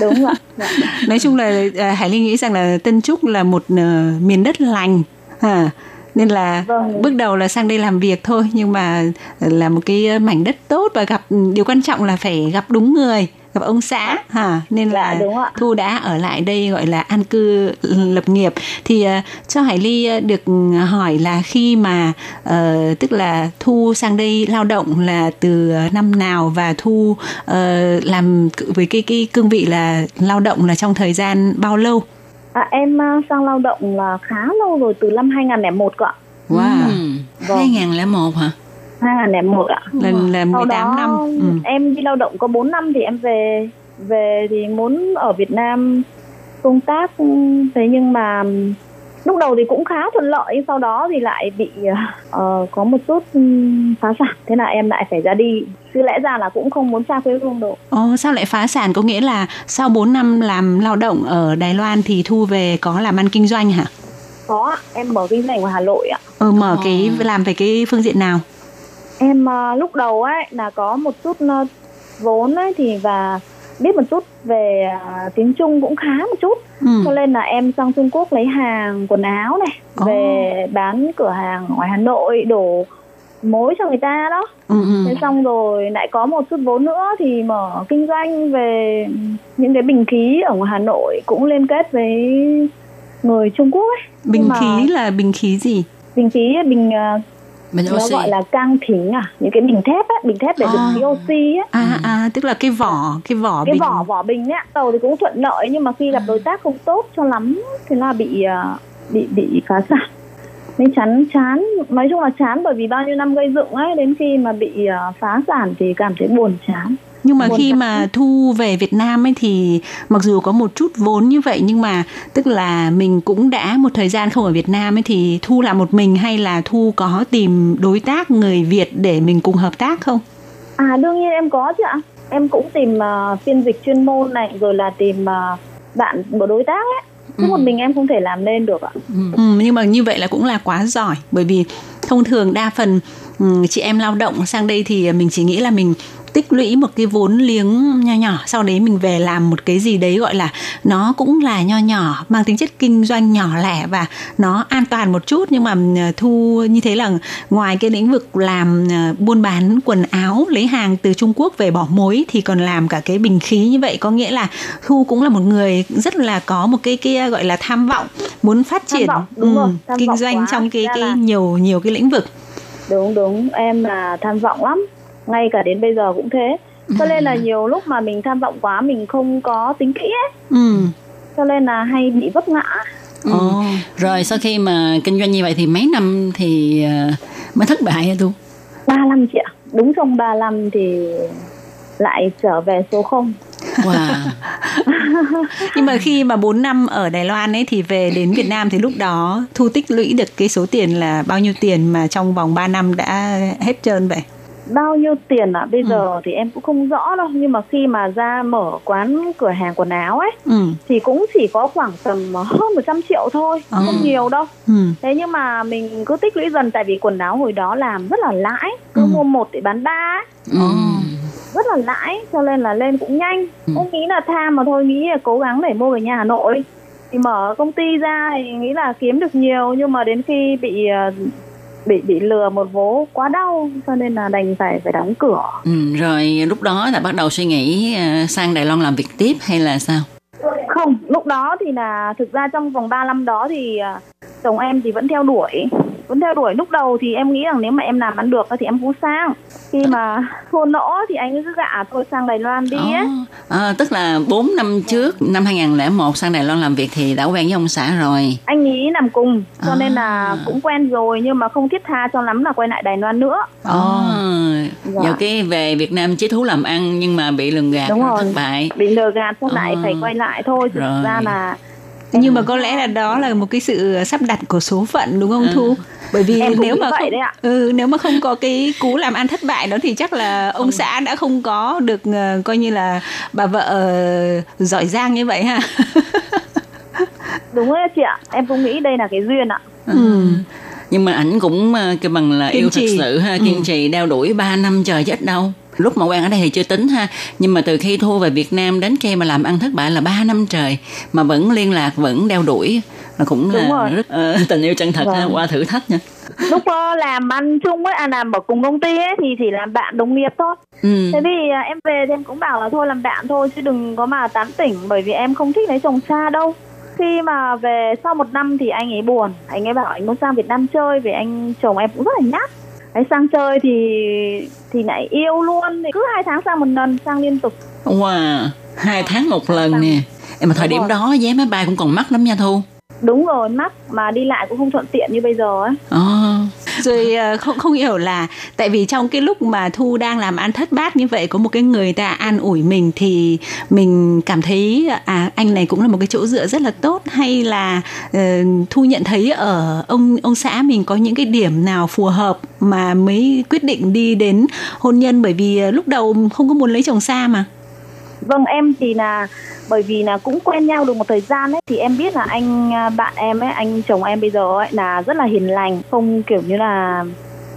Đúng ạ. Dạ. Nói chung là Hải Ninh nghĩ rằng là Tân Trúc là một uh, miền đất lành hả? Nên là vâng. Bước đầu là sang đây làm việc thôi, nhưng mà là một cái mảnh đất tốt, và gặp, điều quan trọng là phải gặp đúng người, gặp ông xã ha, nên là dạ, Thu đã ở lại đây gọi là an cư lập nghiệp. Thì uh, cho Hải Ly được hỏi là khi mà uh, tức là Thu sang đây lao động là từ năm nào, và Thu uh, làm với cái cái cương vị là lao động là trong thời gian bao lâu? À, em sang lao động là khá lâu rồi, từ năm hai không không một cơ ạ. Wow, ừ. hai không không một hả? hai không không một ạ. Là, là mười tám năm. Ừ. Em đi lao động có bốn năm thì em về, về thì muốn ở Việt Nam công tác, thế nhưng mà lúc đầu thì cũng khá thuận lợi, sau đó thì lại bị uh, có một chút phá sản, thế là em lại phải ra đi. Chứ lẽ ra là cũng không muốn xa quê hương đâu. Ồ, sao lại phá sản? Có nghĩa là sau bốn năm làm lao động ở Đài Loan thì Thu về có làm ăn kinh doanh hả? Có ạ, em mở kinh doanh ở Hà Nội ạ. Ừ, mở à. cái làm về cái phương diện nào? Em uh, lúc đầu ấy là có một chút uh, vốn ấy thì và biết một chút về uh, tiếng Trung cũng khá một chút. Ừ. Cho nên là em sang Trung Quốc lấy hàng quần áo này, oh. về bán cửa hàng ngoài Hà Nội, đổ mối cho người ta đó. Ừ, ừ. Thế xong rồi lại có một chút vốn nữa thì mở kinh doanh về những cái bình khí ở ngoài Hà Nội, cũng liên kết với người Trung Quốc ấy. Bình mà... khí là bình khí gì? Bình khí, bình... Uh, Bình nó oxy. Gọi là cang thính à, những cái bình thép á, bình thép để đựng à, khí oxy á. À à, tức là cái vỏ, cái vỏ cái bình. Cái vỏ vỏ bình ấy, đầu thì cũng thuận lợi, nhưng mà khi gặp à. đối tác không tốt cho lắm thì là bị bị bị phá sản. Nên chán chán, nói chung là chán, bởi vì bao nhiêu năm gây dựng ấy, đến khi mà bị phá sản thì cảm thấy buồn chán. Nhưng mà buồn khi chán. Mà Thu về Việt Nam ấy thì mặc dù có một chút vốn như vậy, nhưng mà tức là mình cũng đã một thời gian không ở Việt Nam ấy, thì Thu làm một mình hay là Thu có tìm đối tác người Việt để mình cùng hợp tác không? À, đương nhiên em có chứ ạ. Em cũng tìm uh, phiên dịch chuyên môn này, rồi là tìm uh, bạn của đối tác ấy. Chứ ừ. một mình em không thể làm nên được ạ. Ừ, nhưng mà như vậy là cũng là quá giỏi, bởi vì thông thường đa phần chị em lao động sang đây thì mình chỉ nghĩ là mình tích lũy một cái vốn liếng nho nhỏ, sau đấy mình về làm một cái gì đấy gọi là nó cũng là nho nhỏ, mang tính chất kinh doanh nhỏ lẻ và nó an toàn một chút. Nhưng mà Thu như thế là ngoài cái lĩnh vực làm buôn bán quần áo, lấy hàng từ Trung Quốc về bỏ mối thì còn làm cả cái bình khí như vậy, có nghĩa là Thu cũng là một người rất là có một cái cái gọi là tham vọng, muốn phát triển vọng, ừ, rồi, kinh doanh quá. Trong cái, cái là... nhiều nhiều cái lĩnh vực. Đúng đúng, em là tham vọng lắm, ngay cả đến bây giờ cũng thế. Cho nên là nhiều lúc mà mình tham vọng quá, mình không có tính kỹ ấy. Ừ. Cho nên là hay bị vấp ngã. Ừ. Ừ. Rồi sau khi mà kinh doanh như vậy thì mấy năm thì mới thất bại hả Thu? ba mươi lăm chị ạ. Đúng trong ba mươi lăm thì lại trở về số không. Wow. Nhưng mà khi mà bốn năm ở Đài Loan ấy thì về đến Việt Nam thì lúc đó Thu tích lũy được cái số tiền là bao nhiêu tiền mà trong vòng ba năm đã hết trơn vậy? Bao nhiêu tiền ạ? À? Bây ừ. giờ thì em cũng không rõ đâu. Nhưng mà khi mà ra mở quán cửa hàng quần áo ấy ừ. thì cũng chỉ có khoảng tầm hơn một trăm triệu thôi, ừ. không nhiều đâu. ừ. Thế nhưng mà mình cứ tích lũy dần. Tại vì quần áo hồi đó làm rất là lãi, cứ ừ. mua một để bán ba ấy. ừ. Rất là lãi, cho nên là lên cũng nhanh. ừ. Em nghĩ là tham mà thôi, nghĩ là cố gắng để mua về nhà Hà Nội. Thì mở công ty ra thì nghĩ là kiếm được nhiều. Nhưng mà đến khi bị... bị bị lừa một vố quá đau, cho nên là đành phải phải đóng cửa. Ừ, rồi lúc đó là bắt đầu suy nghĩ uh, sang Đài Loan làm việc tiếp hay là sao? Không, lúc đó thì là thực ra trong vòng ba năm đó thì uh, chồng em thì vẫn theo đuổi, vẫn theo đuổi. Lúc đầu thì em nghĩ rằng nếu mà em làm ăn được thì em cũng sang. Khi mà thua lỗ thì anh cứ gạ thôi sang Đài Loan đi ấy. À, tức là bốn năm trước, năm hai không không một sang Đài Loan làm việc thì đã quen với ông xã rồi. Anh ý làm cùng, cho à. nên là cũng quen rồi nhưng mà không thiết tha cho lắm là quay lại Đài Loan nữa. Ồ, à. à. dạ. Nhiều cái về Việt Nam chí thú làm ăn nhưng mà bị lường gạt, thất bại. Bị lừa gạt xong à. lại phải quay lại thôi, thực rồi. ra là... Nhưng mà có lẽ là đó là một cái sự sắp đặt của số phận đúng không à. Thu? Bởi vì nếu mà không, ừ, nếu mà không có cái cú làm ăn thất bại đó thì chắc là ông ừ. xã đã không có được uh, coi như là bà vợ uh, giỏi giang như vậy ha. Đúng đấy chị ạ, em cũng nghĩ đây là cái duyên ạ. Ừ. Ừ. Nhưng mà ảnh cũng cái bằng là kiên yêu trì. Thật sự ha, kiên ừ. trì đeo đuổi ba năm trời chết đâu. Lúc mà quen ở đây thì chưa tính ha, nhưng mà từ khi Thu về Việt Nam đến khi mà làm ăn thất bại là ba năm trời mà vẫn liên lạc, vẫn đeo đuổi là cũng đúng là rồi. Rất uh, tình yêu chân thật vâng. ha, qua thử thách nha. Lúc làm ăn chung ấy, à làm ở cùng công ty ấy thì chỉ làm bạn đồng nghiệp thôi. Ừ. Thế thì em về thì em cũng bảo là thôi làm bạn thôi chứ đừng có mà tán tỉnh, bởi vì em không thích lấy chồng xa đâu. Khi mà về sau một năm thì anh ấy buồn, anh ấy bảo anh muốn sang Việt Nam chơi, vì anh chồng em cũng rất là nhát. Đấy, sang chơi thì thì lại yêu luôn, thì cứ hai tháng sang một lần, sang liên tục. Wow, hai tháng một lần sang. Nè em mà thời đúng điểm rồi. Đó vé máy bay cũng còn mắc lắm nha Thu. Đúng rồi, mắc mà đi lại cũng không thuận tiện như bây giờ ấy. À. Rồi không không hiểu là tại vì trong cái lúc mà Thu đang làm ăn thất bát như vậy, có một cái người ta an ủi mình thì mình cảm thấy à anh này cũng là một cái chỗ dựa rất là tốt, hay là uh, Thu nhận thấy ở ông ông xã mình có những cái điểm nào phù hợp mà mới quyết định đi đến hôn nhân, bởi vì lúc đầu không có muốn lấy chồng xa mà. Vâng, em thì là bởi vì là cũng quen nhau được một thời gian ấy thì em biết là anh bạn em ấy, anh chồng em bây giờ ấy là rất là hiền lành, không kiểu như là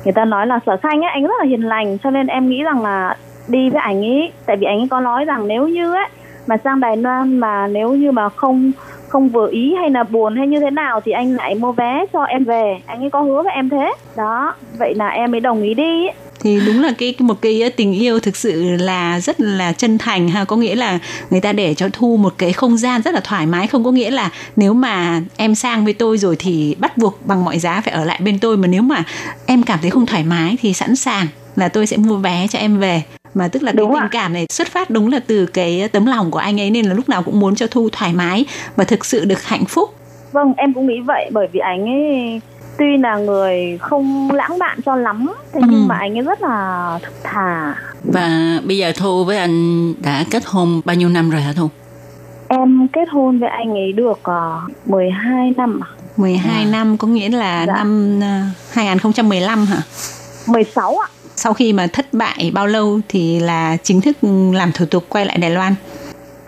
người ta nói là sở khanh ấy, anh rất là hiền lành, cho nên em nghĩ rằng là đi với anh ấy. Tại vì anh ấy có nói rằng nếu như ấy mà sang Đài Loan mà nếu như mà không không vừa ý hay là buồn hay như thế nào thì anh lại mua vé cho em về, anh ấy có hứa với em thế đó, vậy là em mới đồng ý đi ấy. Thì đúng là cái một cái tình yêu thực sự là rất là chân thành ha, có nghĩa là người ta để cho Thu một cái không gian rất là thoải mái, không có nghĩa là nếu mà em sang với tôi rồi thì bắt buộc bằng mọi giá phải ở lại bên tôi, mà nếu mà em cảm thấy không thoải mái thì sẵn sàng là tôi sẽ mua vé cho em về. Mà tức là đúng cái tình à. cảm này xuất phát đúng là từ cái tấm lòng của anh ấy, nên là lúc nào cũng muốn cho Thu thoải mái và thực sự được hạnh phúc. Vâng, em cũng nghĩ vậy, bởi vì anh ấy tuy là người không lãng mạn cho lắm, thế nhưng ừ. mà anh ấy rất là thật thà. Và bây giờ Thu với anh đã kết hôn bao nhiêu năm rồi hả Thu? Em kết hôn với anh ấy được uh, mười hai năm. mười hai à. Năm có nghĩa là dạ. năm uh, hai không một năm hả? mười sáu ạ. Sau khi mà thất bại bao lâu thì là chính thức làm thủ tục quay lại Đài Loan?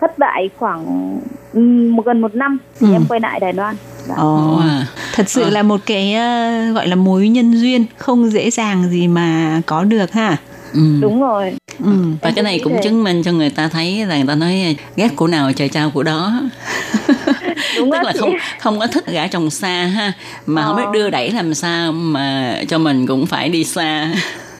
Thất bại khoảng um, gần một năm thì ừ. em quay lại Đài Loan. Oh. Thật sự oh. là một cái uh, gọi là mối nhân duyên không dễ dàng gì mà có được ha. Ừ. Đúng rồi. ừ. Và cái này cũng thế. Chứng minh cho người ta thấy là người ta nói ghét của nào trời trao của đó. Đúng. Tức là không không có thích gã chồng xa ha, mà ờ. không biết đưa đẩy làm sao mà cho mình cũng phải đi xa.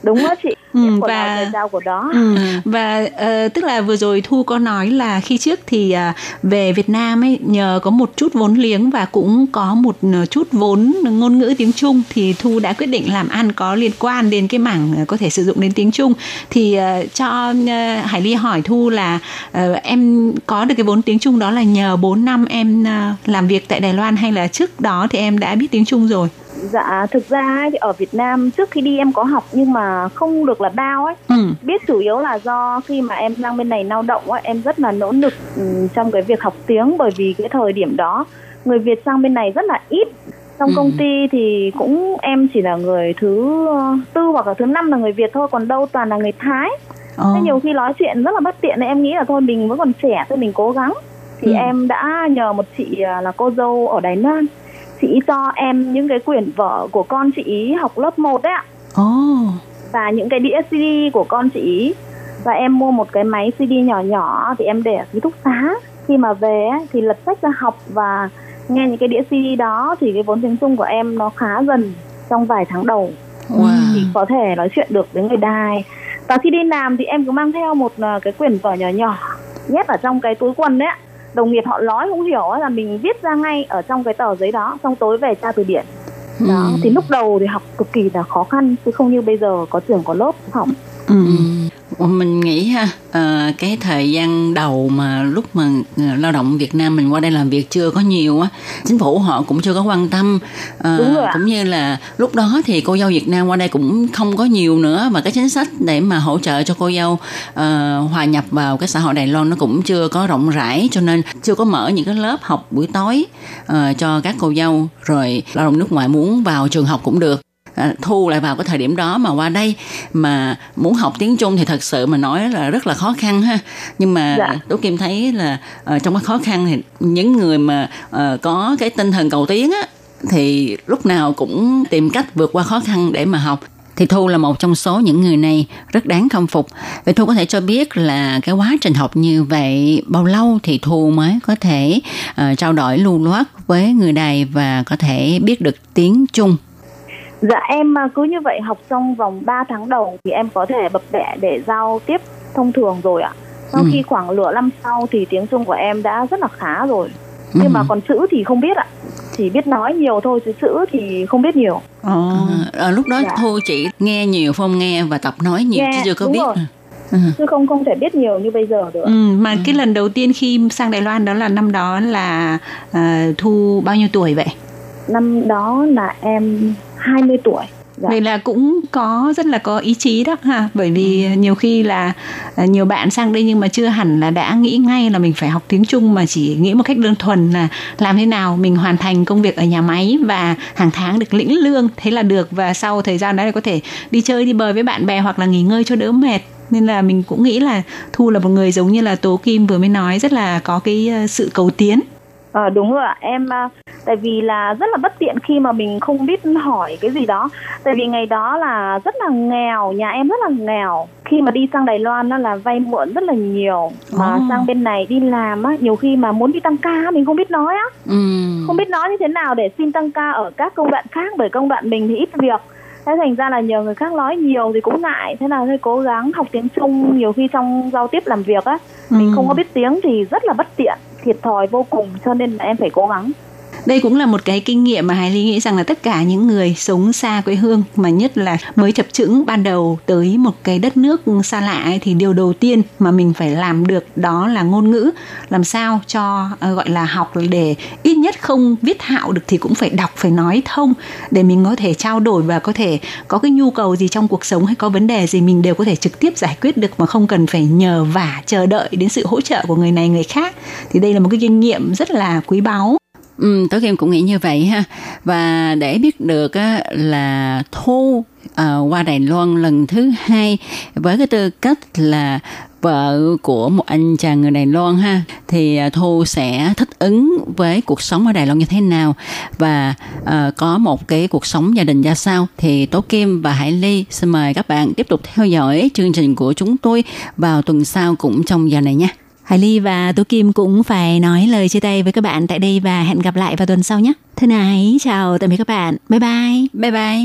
Đúng đó chị. Ừ, và của đó. Ừ, và uh, tức là vừa rồi Thu có nói là khi trước thì uh, về Việt Nam ấy, nhờ có một chút vốn liếng và cũng có một chút vốn ngôn ngữ tiếng Trung thì Thu đã quyết định làm ăn có liên quan đến cái mảng uh, có thể sử dụng đến tiếng Trung. Thì uh, cho uh, Hải Ly hỏi Thu là uh, em có được cái vốn tiếng Trung đó là nhờ bốn năm em uh, làm việc tại Đài Loan hay là trước đó thì em đã biết tiếng Trung rồi? Dạ, thực ra thì ở Việt Nam trước khi đi em có học nhưng mà không được là bao ấy. Ừ. Biết chủ yếu là do khi mà em sang bên này lao động ấy, em rất là nỗ lực trong cái việc học tiếng, bởi vì cái thời điểm đó người Việt sang bên này rất là ít. Trong ừ. công ty thì cũng em chỉ là người thứ tư hoặc là thứ năm là người Việt thôi, còn đâu toàn là người Thái. Ờ. Thế nhiều khi nói chuyện rất là bất tiện nên em nghĩ là thôi mình vẫn còn trẻ thôi mình cố gắng. Thì ừ. em đã nhờ một chị là cô dâu ở Đài Loan. Chị cho em những cái quyển vở của con chị ý học lớp một đấy ạ. Oh. Và những cái đĩa xê đê của con chị ý. Và em mua một cái máy xê đê nhỏ nhỏ thì em để ở ký túc xá. Khi mà về thì lật sách ra học và nghe những cái đĩa xê đê đó thì cái vốn tiếng Trung của em nó khá dần trong vài tháng đầu. Wow. Thì có thể nói chuyện được với người Đài. Và khi đi làm thì em cứ mang theo một cái quyển vở nhỏ nhỏ nhét ở trong cái túi quần đấy ạ. Đồng nghiệp họ nói không hiểu là mình viết ra ngay ở trong cái tờ giấy đó, xong tối về tra từ điển. Đó, ừ. thì lúc đầu thì học cực kỳ là khó khăn, chứ không như bây giờ có trường có lớp học. Ừ. Mình nghĩ ha, à, cái thời gian đầu mà lúc mà lao động Việt Nam mình qua đây làm việc chưa có nhiều á, chính phủ họ cũng chưa có quan tâm, à, cũng như là lúc đó thì cô dâu Việt Nam qua đây cũng không có nhiều nữa, và cái chính sách để mà hỗ trợ cho cô dâu à, hòa nhập vào cái xã hội Đài Loan nó cũng chưa có rộng rãi, cho nên chưa có mở những cái lớp học buổi tối à, cho các cô dâu. Rồi lao động nước ngoài muốn vào trường học cũng được. Thu lại vào cái thời điểm đó mà qua đây mà muốn học tiếng Trung thì thật sự mà nói là rất là khó khăn ha. Nhưng mà dạ. Tố Kim thấy là uh, trong cái khó khăn thì những người mà uh, có cái tinh thần cầu tiến á, thì lúc nào cũng tìm cách vượt qua khó khăn để mà học. Thì Thu là một trong số những người này, rất đáng khâm phục. Vậy Thu có thể cho biết là cái quá trình học như vậy bao lâu thì Thu mới có thể uh, trao đổi lưu loát với người Đài và có thể biết được tiếng Trung? Dạ em cứ như vậy học trong vòng ba tháng đầu thì em có thể bập bẹ để giao tiếp thông thường rồi ạ. Sau ừ. khi khoảng nửa năm sau thì tiếng Trung của em đã rất là khá rồi. Nhưng ừ. mà còn chữ thì không biết ạ. Chỉ biết nói nhiều thôi chứ chữ thì không biết nhiều. Ờ, à, lúc đó dạ. thôi chị nghe nhiều phong nghe và tập nói nhiều nghe, chứ chưa có biết rồi. Ừ. chứ không không thể biết nhiều như bây giờ được. Ừ, mà ừ. cái lần đầu tiên khi sang Đài Loan đó là năm đó là uh, Thu bao nhiêu tuổi vậy? Năm đó là em hai mươi tuổi. Dạ. Vậy là cũng có rất là có ý chí đó ha, bởi vì ừ. nhiều khi là nhiều bạn sang đây nhưng mà chưa hẳn là đã nghĩ ngay là mình phải học tiếng Trung, mà chỉ nghĩ một cách đơn thuần là làm thế nào mình hoàn thành công việc ở nhà máy và hàng tháng được lĩnh lương, thế là được, và sau thời gian đó là có thể đi chơi đi bời với bạn bè hoặc là nghỉ ngơi cho đỡ mệt. Nên là mình cũng nghĩ là Thu là một người giống như là Tố Kim vừa mới nói, rất là có cái sự cầu tiến. Ờ à, đúng rồi ạ, em tại vì là rất là bất tiện khi mà mình không biết hỏi cái gì đó. Tại vì ngày đó là rất là nghèo, nhà em rất là nghèo. Khi mà đi sang Đài Loan nó là vay mượn rất là nhiều. Mà oh. sang bên này đi làm á, nhiều khi mà muốn đi tăng ca mình không biết nói á. Mm. Không biết nói như thế nào để xin tăng ca ở các công đoạn khác, bởi công đoạn mình thì ít việc. Thế thành ra là nhờ người khác nói nhiều thì cũng ngại. Thế là thôi cố gắng học tiếng Trung, nhiều khi trong giao tiếp làm việc á, mm. mình không có biết tiếng thì rất là bất tiện, thiệt thòi vô cùng, cho nên là em phải cố gắng. Đây cũng là một cái kinh nghiệm mà Hải Ly nghĩ rằng là tất cả những người sống xa quê hương, mà nhất là mới chập chững ban đầu tới một cái đất nước xa lạ ấy, thì điều đầu tiên mà mình phải làm được đó là ngôn ngữ. Làm sao cho uh, gọi là học để ít nhất không viết hạo được thì cũng phải đọc, phải nói thông, để mình có thể trao đổi và có thể có cái nhu cầu gì trong cuộc sống hay có vấn đề gì mình đều có thể trực tiếp giải quyết được, mà không cần phải nhờ vả chờ đợi đến sự hỗ trợ của người này người khác. Thì đây là một cái kinh nghiệm rất là quý báu. Ừ, Tố Kim cũng nghĩ như vậy ha. Và để biết được á, là Thu à, qua Đài Loan lần thứ hai với cái tư cách là vợ của một anh chàng người Đài Loan ha, thì Thu sẽ thích ứng với cuộc sống ở Đài Loan như thế nào và uh, có một cái cuộc sống gia đình ra sao. Thì Tố Kim và Hải Ly xin mời các bạn tiếp tục theo dõi chương trình của chúng tôi vào tuần sau cũng trong giờ này nha. Hải Ly và Tố Kim cũng phải nói lời chia tay với các bạn tại đây và hẹn gặp lại vào tuần sau nhé. Thân ái, chào tạm biệt các bạn. Bye bye. Bye bye.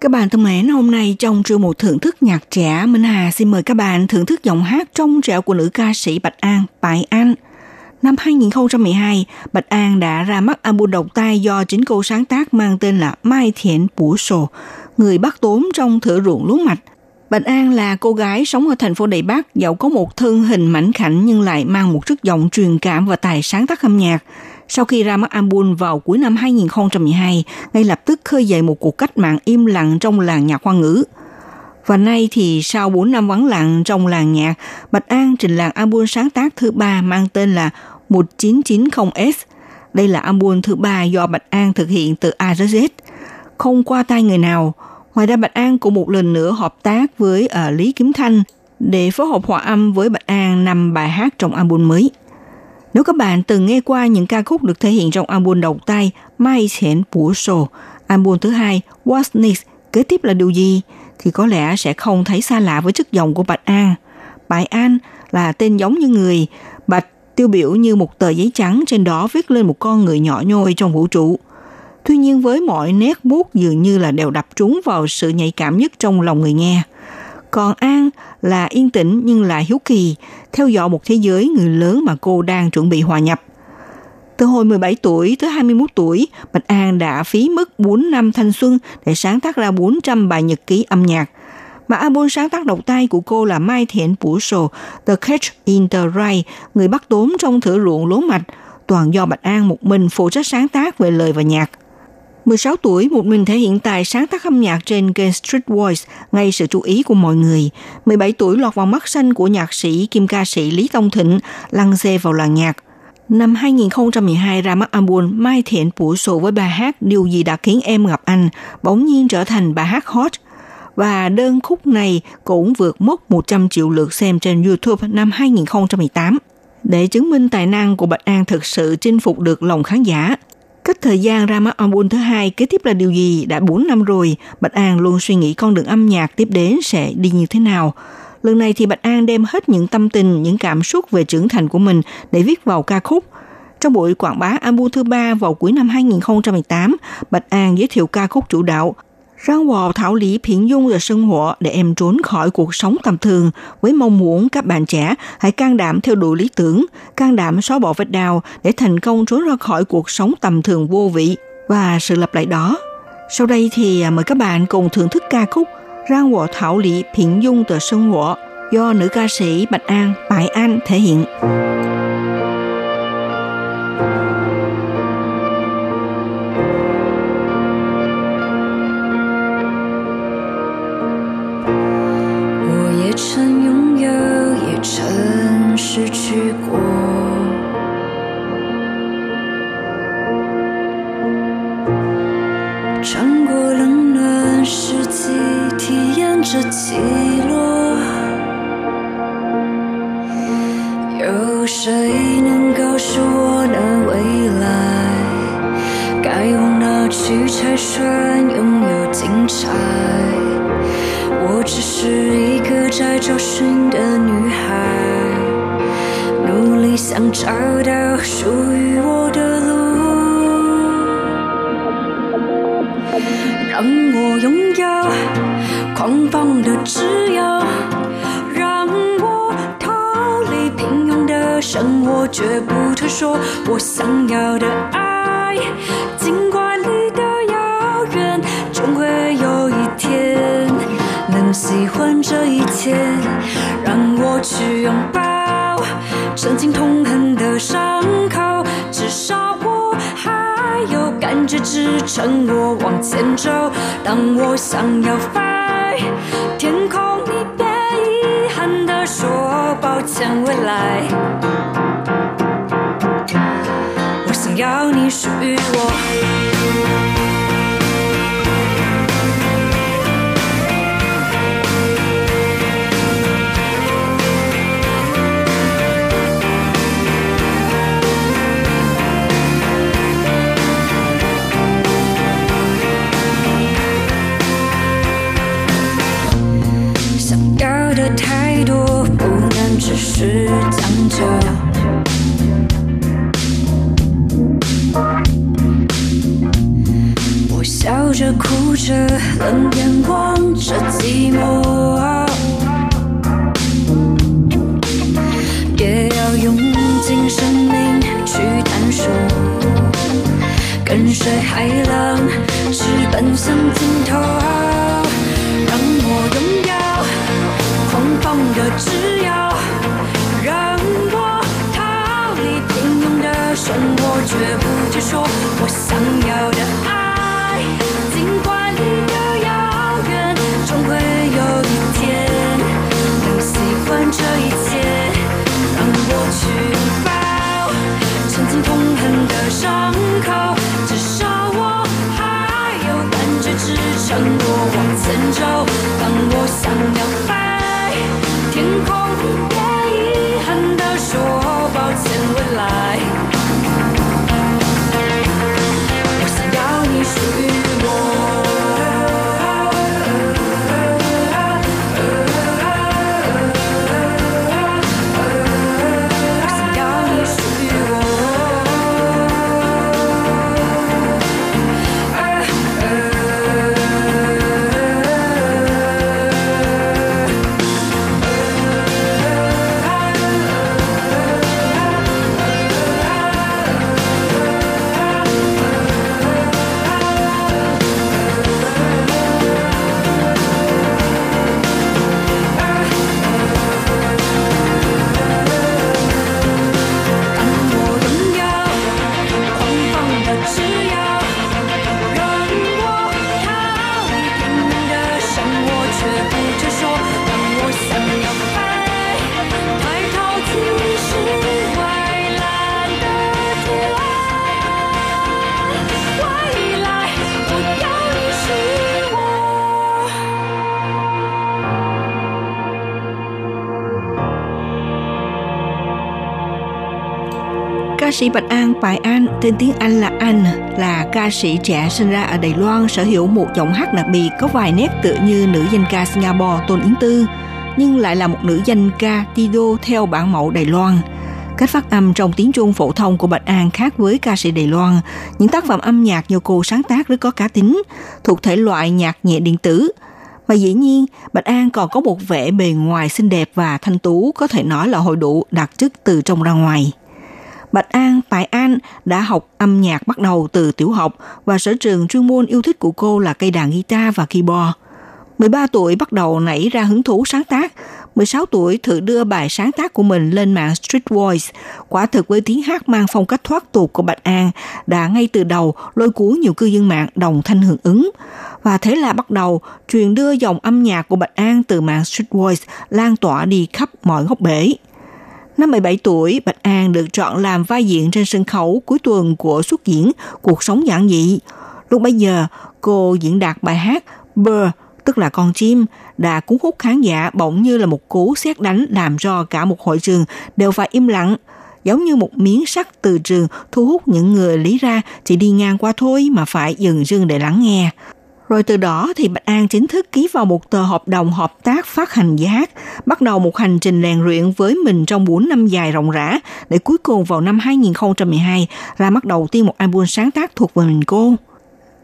Các bạn thân mến, hôm nay trong chương mục thưởng thức nhạc trẻ, Minh Hà xin mời các bạn thưởng thức giọng hát trong trẻo của nữ ca sĩ Bạch An, Bài An. Năm hai không một hai, Bạch An đã ra mắt album độc tài do chính cô sáng tác mang tên là Mai Thiển Bổ Sở, người Bắc tốn trong thửa ruộng lúa mạch. Bạch An là cô gái sống ở thành phố Đài Bắc, dẫu có một thân hình mảnh khảnh nhưng lại mang một chất giọng truyền cảm và tài sáng tác âm nhạc. Sau khi ra mắt album vào cuối năm hai không một hai, ngay lập tức khơi dậy một cuộc cách mạng im lặng trong làng nhạc Hoa ngữ. Và nay thì sau bốn năm vắng lặng trong làng nhạc, Bạch An trình làng album sáng tác thứ ba mang tên là một chín chín không S. Đây là album thứ ba do Bạch An thực hiện từ A tới Z, không qua tay người nào. Ngoài ra, Bạch An cũng một lần nữa hợp tác với ở Lý Kiếm Thanh để phối hợp hòa âm với Bạch An năm bài hát trong album mới. Nếu các bạn từng nghe qua những ca khúc được thể hiện trong album đầu tay Mai Thiển Bổ Sở, album thứ hai What's Next, kế tiếp là điều gì, thì có lẽ sẽ không thấy xa lạ với chất giọng của Bạch An. Bạch An là tên giống như người, bạch tiêu biểu như một tờ giấy trắng trên đó viết lên một con người nhỏ nhoi trong vũ trụ. Tuy nhiên với mọi nét bút dường như là đều đập trúng vào sự nhạy cảm nhất trong lòng người nghe. Còn An là yên tĩnh nhưng là hiếu kỳ, theo dõi một thế giới người lớn mà cô đang chuẩn bị hòa nhập. Từ hồi mười bảy tuổi tới hai mươi mốt tuổi, Bạch An đã phí mất bốn năm thanh xuân để sáng tác ra bốn trăm bài nhật ký âm nhạc. Mà album sáng tác đầu tay của cô là Mai Thiển Bổ Sở, The Catch in the Rye, người Bắc tốn trong thửa ruộng lúa mạch, toàn do Bạch An một mình phụ trách sáng tác về lời và nhạc. mười sáu tuổi, một mình thể hiện tài sáng tác âm nhạc trên kênh Street Voice, gây sự chú ý của mọi người. mười bảy tuổi lọt vào mắt xanh của nhạc sĩ kim ca sĩ Lý Tông Thịnh, lăn xê vào làng nhạc. Năm hai không một hai ra mắt album Mai Thiển Bổ Sở với bài hát Điều gì đã khiến em gặp anh, bỗng nhiên trở thành bài hát hot. Và đơn khúc này cũng vượt mốc một trăm triệu lượt xem trên YouTube năm hai không một tám. Để chứng minh tài năng của Bạch An thực sự chinh phục được lòng khán giả, cách thời gian ra mắt album thứ hai kế tiếp là điều gì đã bốn năm rồi, Bạch An luôn suy nghĩ con đường âm nhạc tiếp đến sẽ đi như thế nào. Lần này thì Bạch An đem hết những tâm tình, những cảm xúc về trưởng thành của mình để viết vào ca khúc. Trong buổi quảng bá album thứ ba vào cuối năm hai không một tám, Bạch An giới thiệu ca khúc chủ đạo Răng Hòa Thảo Lý Phiến Dung và Sân Họa để em trốn khỏi cuộc sống tầm thường, với mong muốn các bạn trẻ hãy can đảm theo đuổi lý tưởng, can đảm xóa bỏ vết đau để thành công trốn ra khỏi cuộc sống tầm thường vô vị và sự lặp lại đó. Sau đây thì mời các bạn cùng thưởng thức ca khúc Răng Hòa Thảo Lý Phiến Dung và Sân Họa do nữ ca sĩ Bạch An, Bài An thể hiện. Oh Ca sĩ Bạch An, Bài An, tên tiếng Anh là An, là ca sĩ trẻ sinh ra ở Đài Loan, sở hữu một giọng hát đặc biệt có vài nét tựa như nữ danh ca Singapore Tôn Yến Tư, nhưng lại là một nữ danh ca Tido theo bản mẫu Đài Loan. Cách phát âm trong tiếng Trung phổ thông của Bạch An khác với ca sĩ Đài Loan. Những tác phẩm âm nhạc do cô sáng tác rất có cá tính, thuộc thể loại nhạc nhẹ điện tử. Và dĩ nhiên, Bạch An còn có một vẻ bề ngoài xinh đẹp và thanh tú, có thể nói là hội đủ đặc trưng từ trong ra ngoài. Bạch An, Bài An đã học âm nhạc bắt đầu từ tiểu học và sở trường chuyên môn yêu thích của cô là cây đàn guitar và keyboard. mười ba tuổi bắt đầu nảy ra hứng thú sáng tác, mười sáu tuổi thử đưa bài sáng tác của mình lên mạng Street Voice. Quả thực với tiếng hát mang phong cách thoát tục của Bạch An đã ngay từ đầu lôi cuốn nhiều cư dân mạng đồng thanh hưởng ứng. Và thế là bắt đầu truyền đưa dòng âm nhạc của Bạch An từ mạng Street Voice lan tỏa đi khắp mọi góc bể. Năm mười bảy tuổi, Bạch An được chọn làm vai diễn trên sân khấu cuối tuần của xuất diễn Cuộc Sống Giản Dị. Lúc bấy giờ, cô diễn đạt bài hát Bird tức là con chim, đã cuốn hút khán giả bỗng như là một cú sét đánh làm cho cả một hội trường đều phải im lặng, giống như một miếng sắt từ trường thu hút những người lý ra chỉ đi ngang qua thôi mà phải dừng dưng để lắng nghe. Rồi từ đó thì Bạch An chính thức ký vào một tờ hợp đồng hợp tác phát hành giá hát, bắt đầu một hành trình rèn luyện với mình trong bốn năm dài ròng rã, để cuối cùng vào năm hai nghìn không trăm mười hai ra mắt đầu tiên một album sáng tác thuộc về mình cô.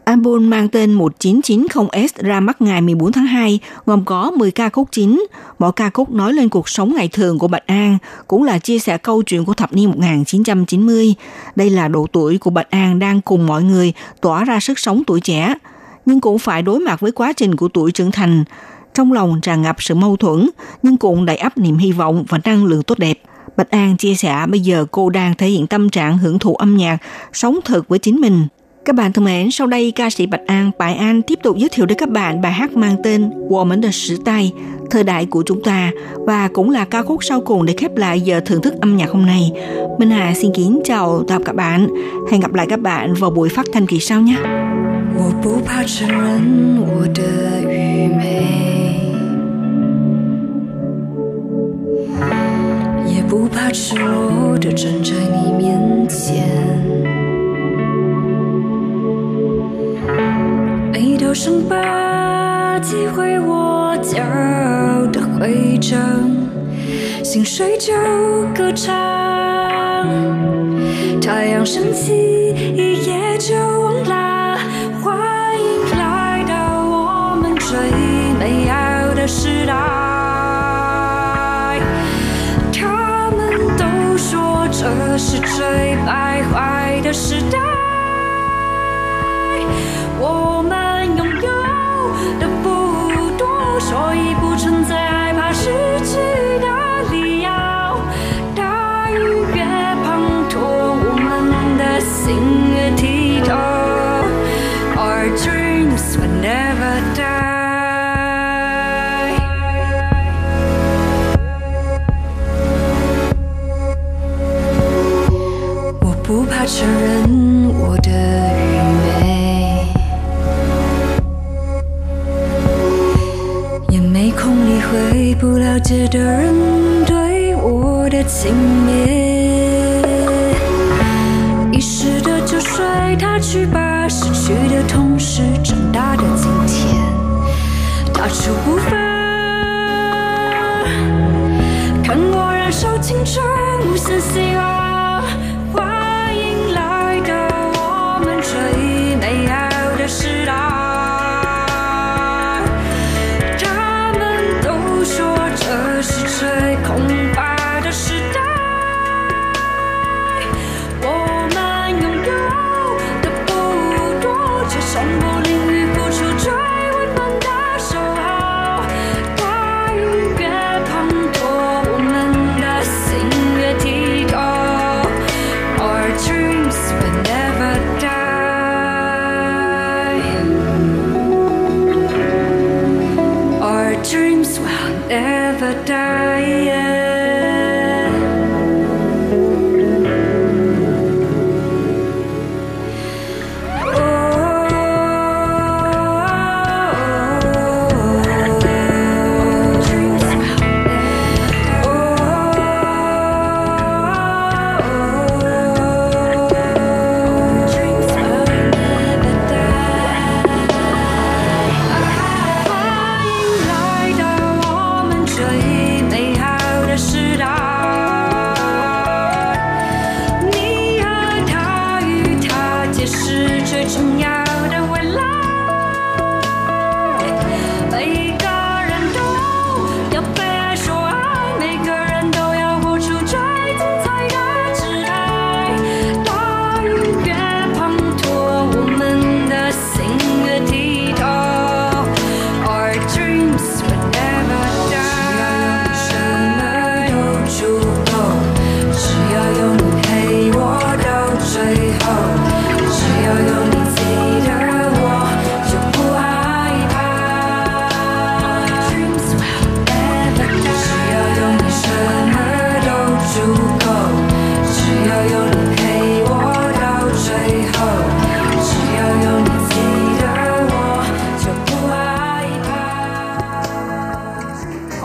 Album mang tên một chín chín không S ra mắt ngày mười bốn tháng hai, gồm có mười ca khúc chính, mỗi ca khúc nói lên cuộc sống ngày thường của Bạch An, cũng là chia sẻ câu chuyện của thập niên một chín chín mươi. Đây là độ tuổi của Bạch An đang cùng mọi người tỏa ra sức sống tuổi trẻ, nhưng cũng phải đối mặt với quá trình của tuổi trưởng thành. Trong lòng tràn ngập sự mâu thuẫn, nhưng cũng đầy ắp niềm hy vọng và năng lượng tốt đẹp. Bạch An chia sẻ bây giờ cô đang thể hiện tâm trạng hưởng thụ âm nhạc, sống thực với chính mình. Các bạn thân mến, sau đây ca sĩ Bạch An, Bạch An tiếp tục giới thiệu đến các bạn bài hát mang tên Woman the Sử Tay, thời đại của chúng ta, và cũng là ca khúc sau cùng để khép lại giờ thưởng thức âm nhạc hôm nay. Minh Hà xin kính chào tạm các bạn, hẹn gặp lại các bạn vào buổi phát thanh kỳ sau nhé. 我不怕沉沦，我的愚昧。也不怕赤裸的真真里面前，爱到伤疤机会我骄傲，得回正，醒睡就歌唱，太阳升起，一夜就忘了怀迎来到我们最美好的时代。他们都说这是最败坏的时代。 Our dreams will never die. 我不怕承认我的愚昧，也没空理会不了解的人对我的轻蔑。一时的就睡他去吧。 去的同时长大的今天，他却不分看我燃烧青春无限希望，欢迎来到我们最美好的时代。他们都说这是最空。 时代，我们用忧的不多说，一步正在怕失去的理由，大雨别滂沱我们的心也剔透。Our dreams will never die.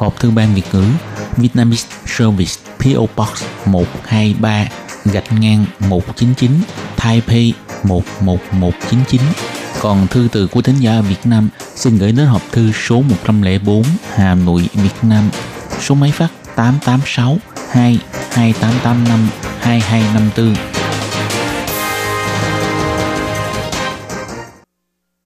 hộp thư ban Việt ngữ Vietnamese Service pê ô Box một hai ba gạch ngang một chín chín Taipei một một một chín chín. Còn thư từ của thính giả ở Việt Nam xin gửi đến hộp thư số một không bốn Hà Nội, Việt Nam, số máy phát tám tám sáu hai hai tám tám năm hai hai năm tư.